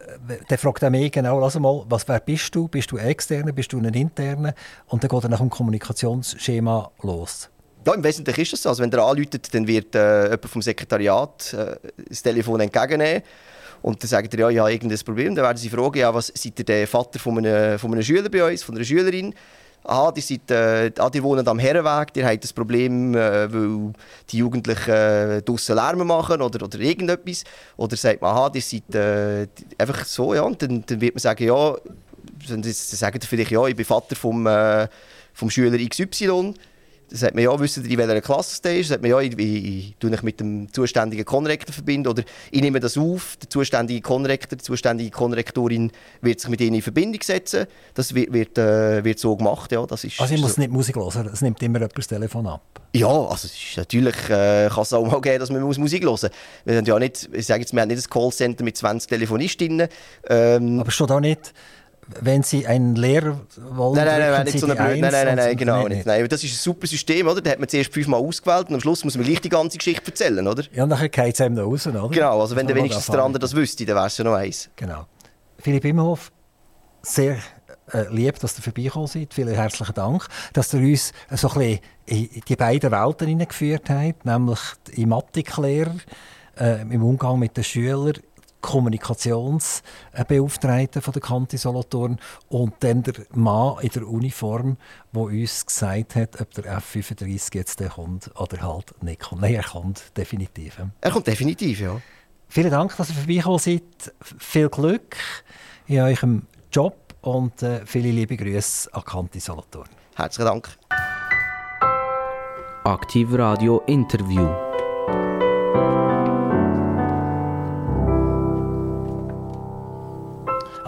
der fragt auch mich genau, also mal, wer bist du? Bist du externe? Bist du ein interner? Und dann geht er nach dem Kommunikationsschema los. Ja, im Wesentlichen ist das so. Also wenn er anruft, dann wird jemand vom Sekretariat das Telefon entgegennehmen. Und dann sagt er, ja, ich habe irgendein Problem. Dann werden sie fragen, ja, was seid ihr der Vater von einem Schüler bei uns, von einer Schülerin? Ah, die wohnen am Herrenweg, die haben das Problem, weil die Jugendlichen draussen Lärm machen oder irgendetwas. Oder sagt man, aha, die sind einfach so, ja. Und dann wird man sagen, ja, dann sagen die vielleicht, ja, ich bin Vater vom Schüler XY. Dann sagt man, ja, wissen Sie, in welcher Klasse der ist? Dann sagt man, ja, ich tue mich mit dem zuständigen Konrektor verbinden. Oder ich nehme das auf, der zuständige Konrektor, die zuständige Konrektorin wird sich mit Ihnen in Verbindung setzen. Das wird so gemacht. Ja, das ist also ich muss so. Nicht Musik hören, es nimmt immer jemand das Telefon ab? Ja, also es ist natürlich kann es auch mal geben, dass man Musik hören muss. Wir haben ja nicht, ich sage jetzt, wir haben nicht ein Callcenter mit 20 Telefonistinnen. Aber schon auch nicht... Wenn Sie einen Lehrer wollen, Nein, das ist ein super System, oder? Da hat man zuerst 5-mal ausgewählt und am Schluss muss man gleich die ganze Geschichte erzählen, oder? Ja, und nachher geht es einem da raus, oder? Genau, also wenn der wenigstens der andere das wüsste, dann wäre es ja noch eins. Genau. Philipp Imhof, sehr lieb, dass ihr vorbeigekommen seid. Vielen herzlichen Dank, dass ihr uns so ein bisschen in die beiden Welten hineingeführt habt, nämlich die Mathematik-Lehrer im Umgang mit den Schülern, Kommunikationsbeauftragten von der Kantonsschule Solothurn und dann der Mann in der Uniform, der uns gesagt hat, ob der F-35 jetzt kommt oder halt nicht kommt. Nein, er kommt definitiv. Er kommt definitiv, ja. Vielen Dank, dass ihr vorbeigekommen seid. Viel Glück in eurem Job und viele liebe Grüße an die Kantonsschule Solothurn. Herzlichen Dank. AKTIV Radio Interview.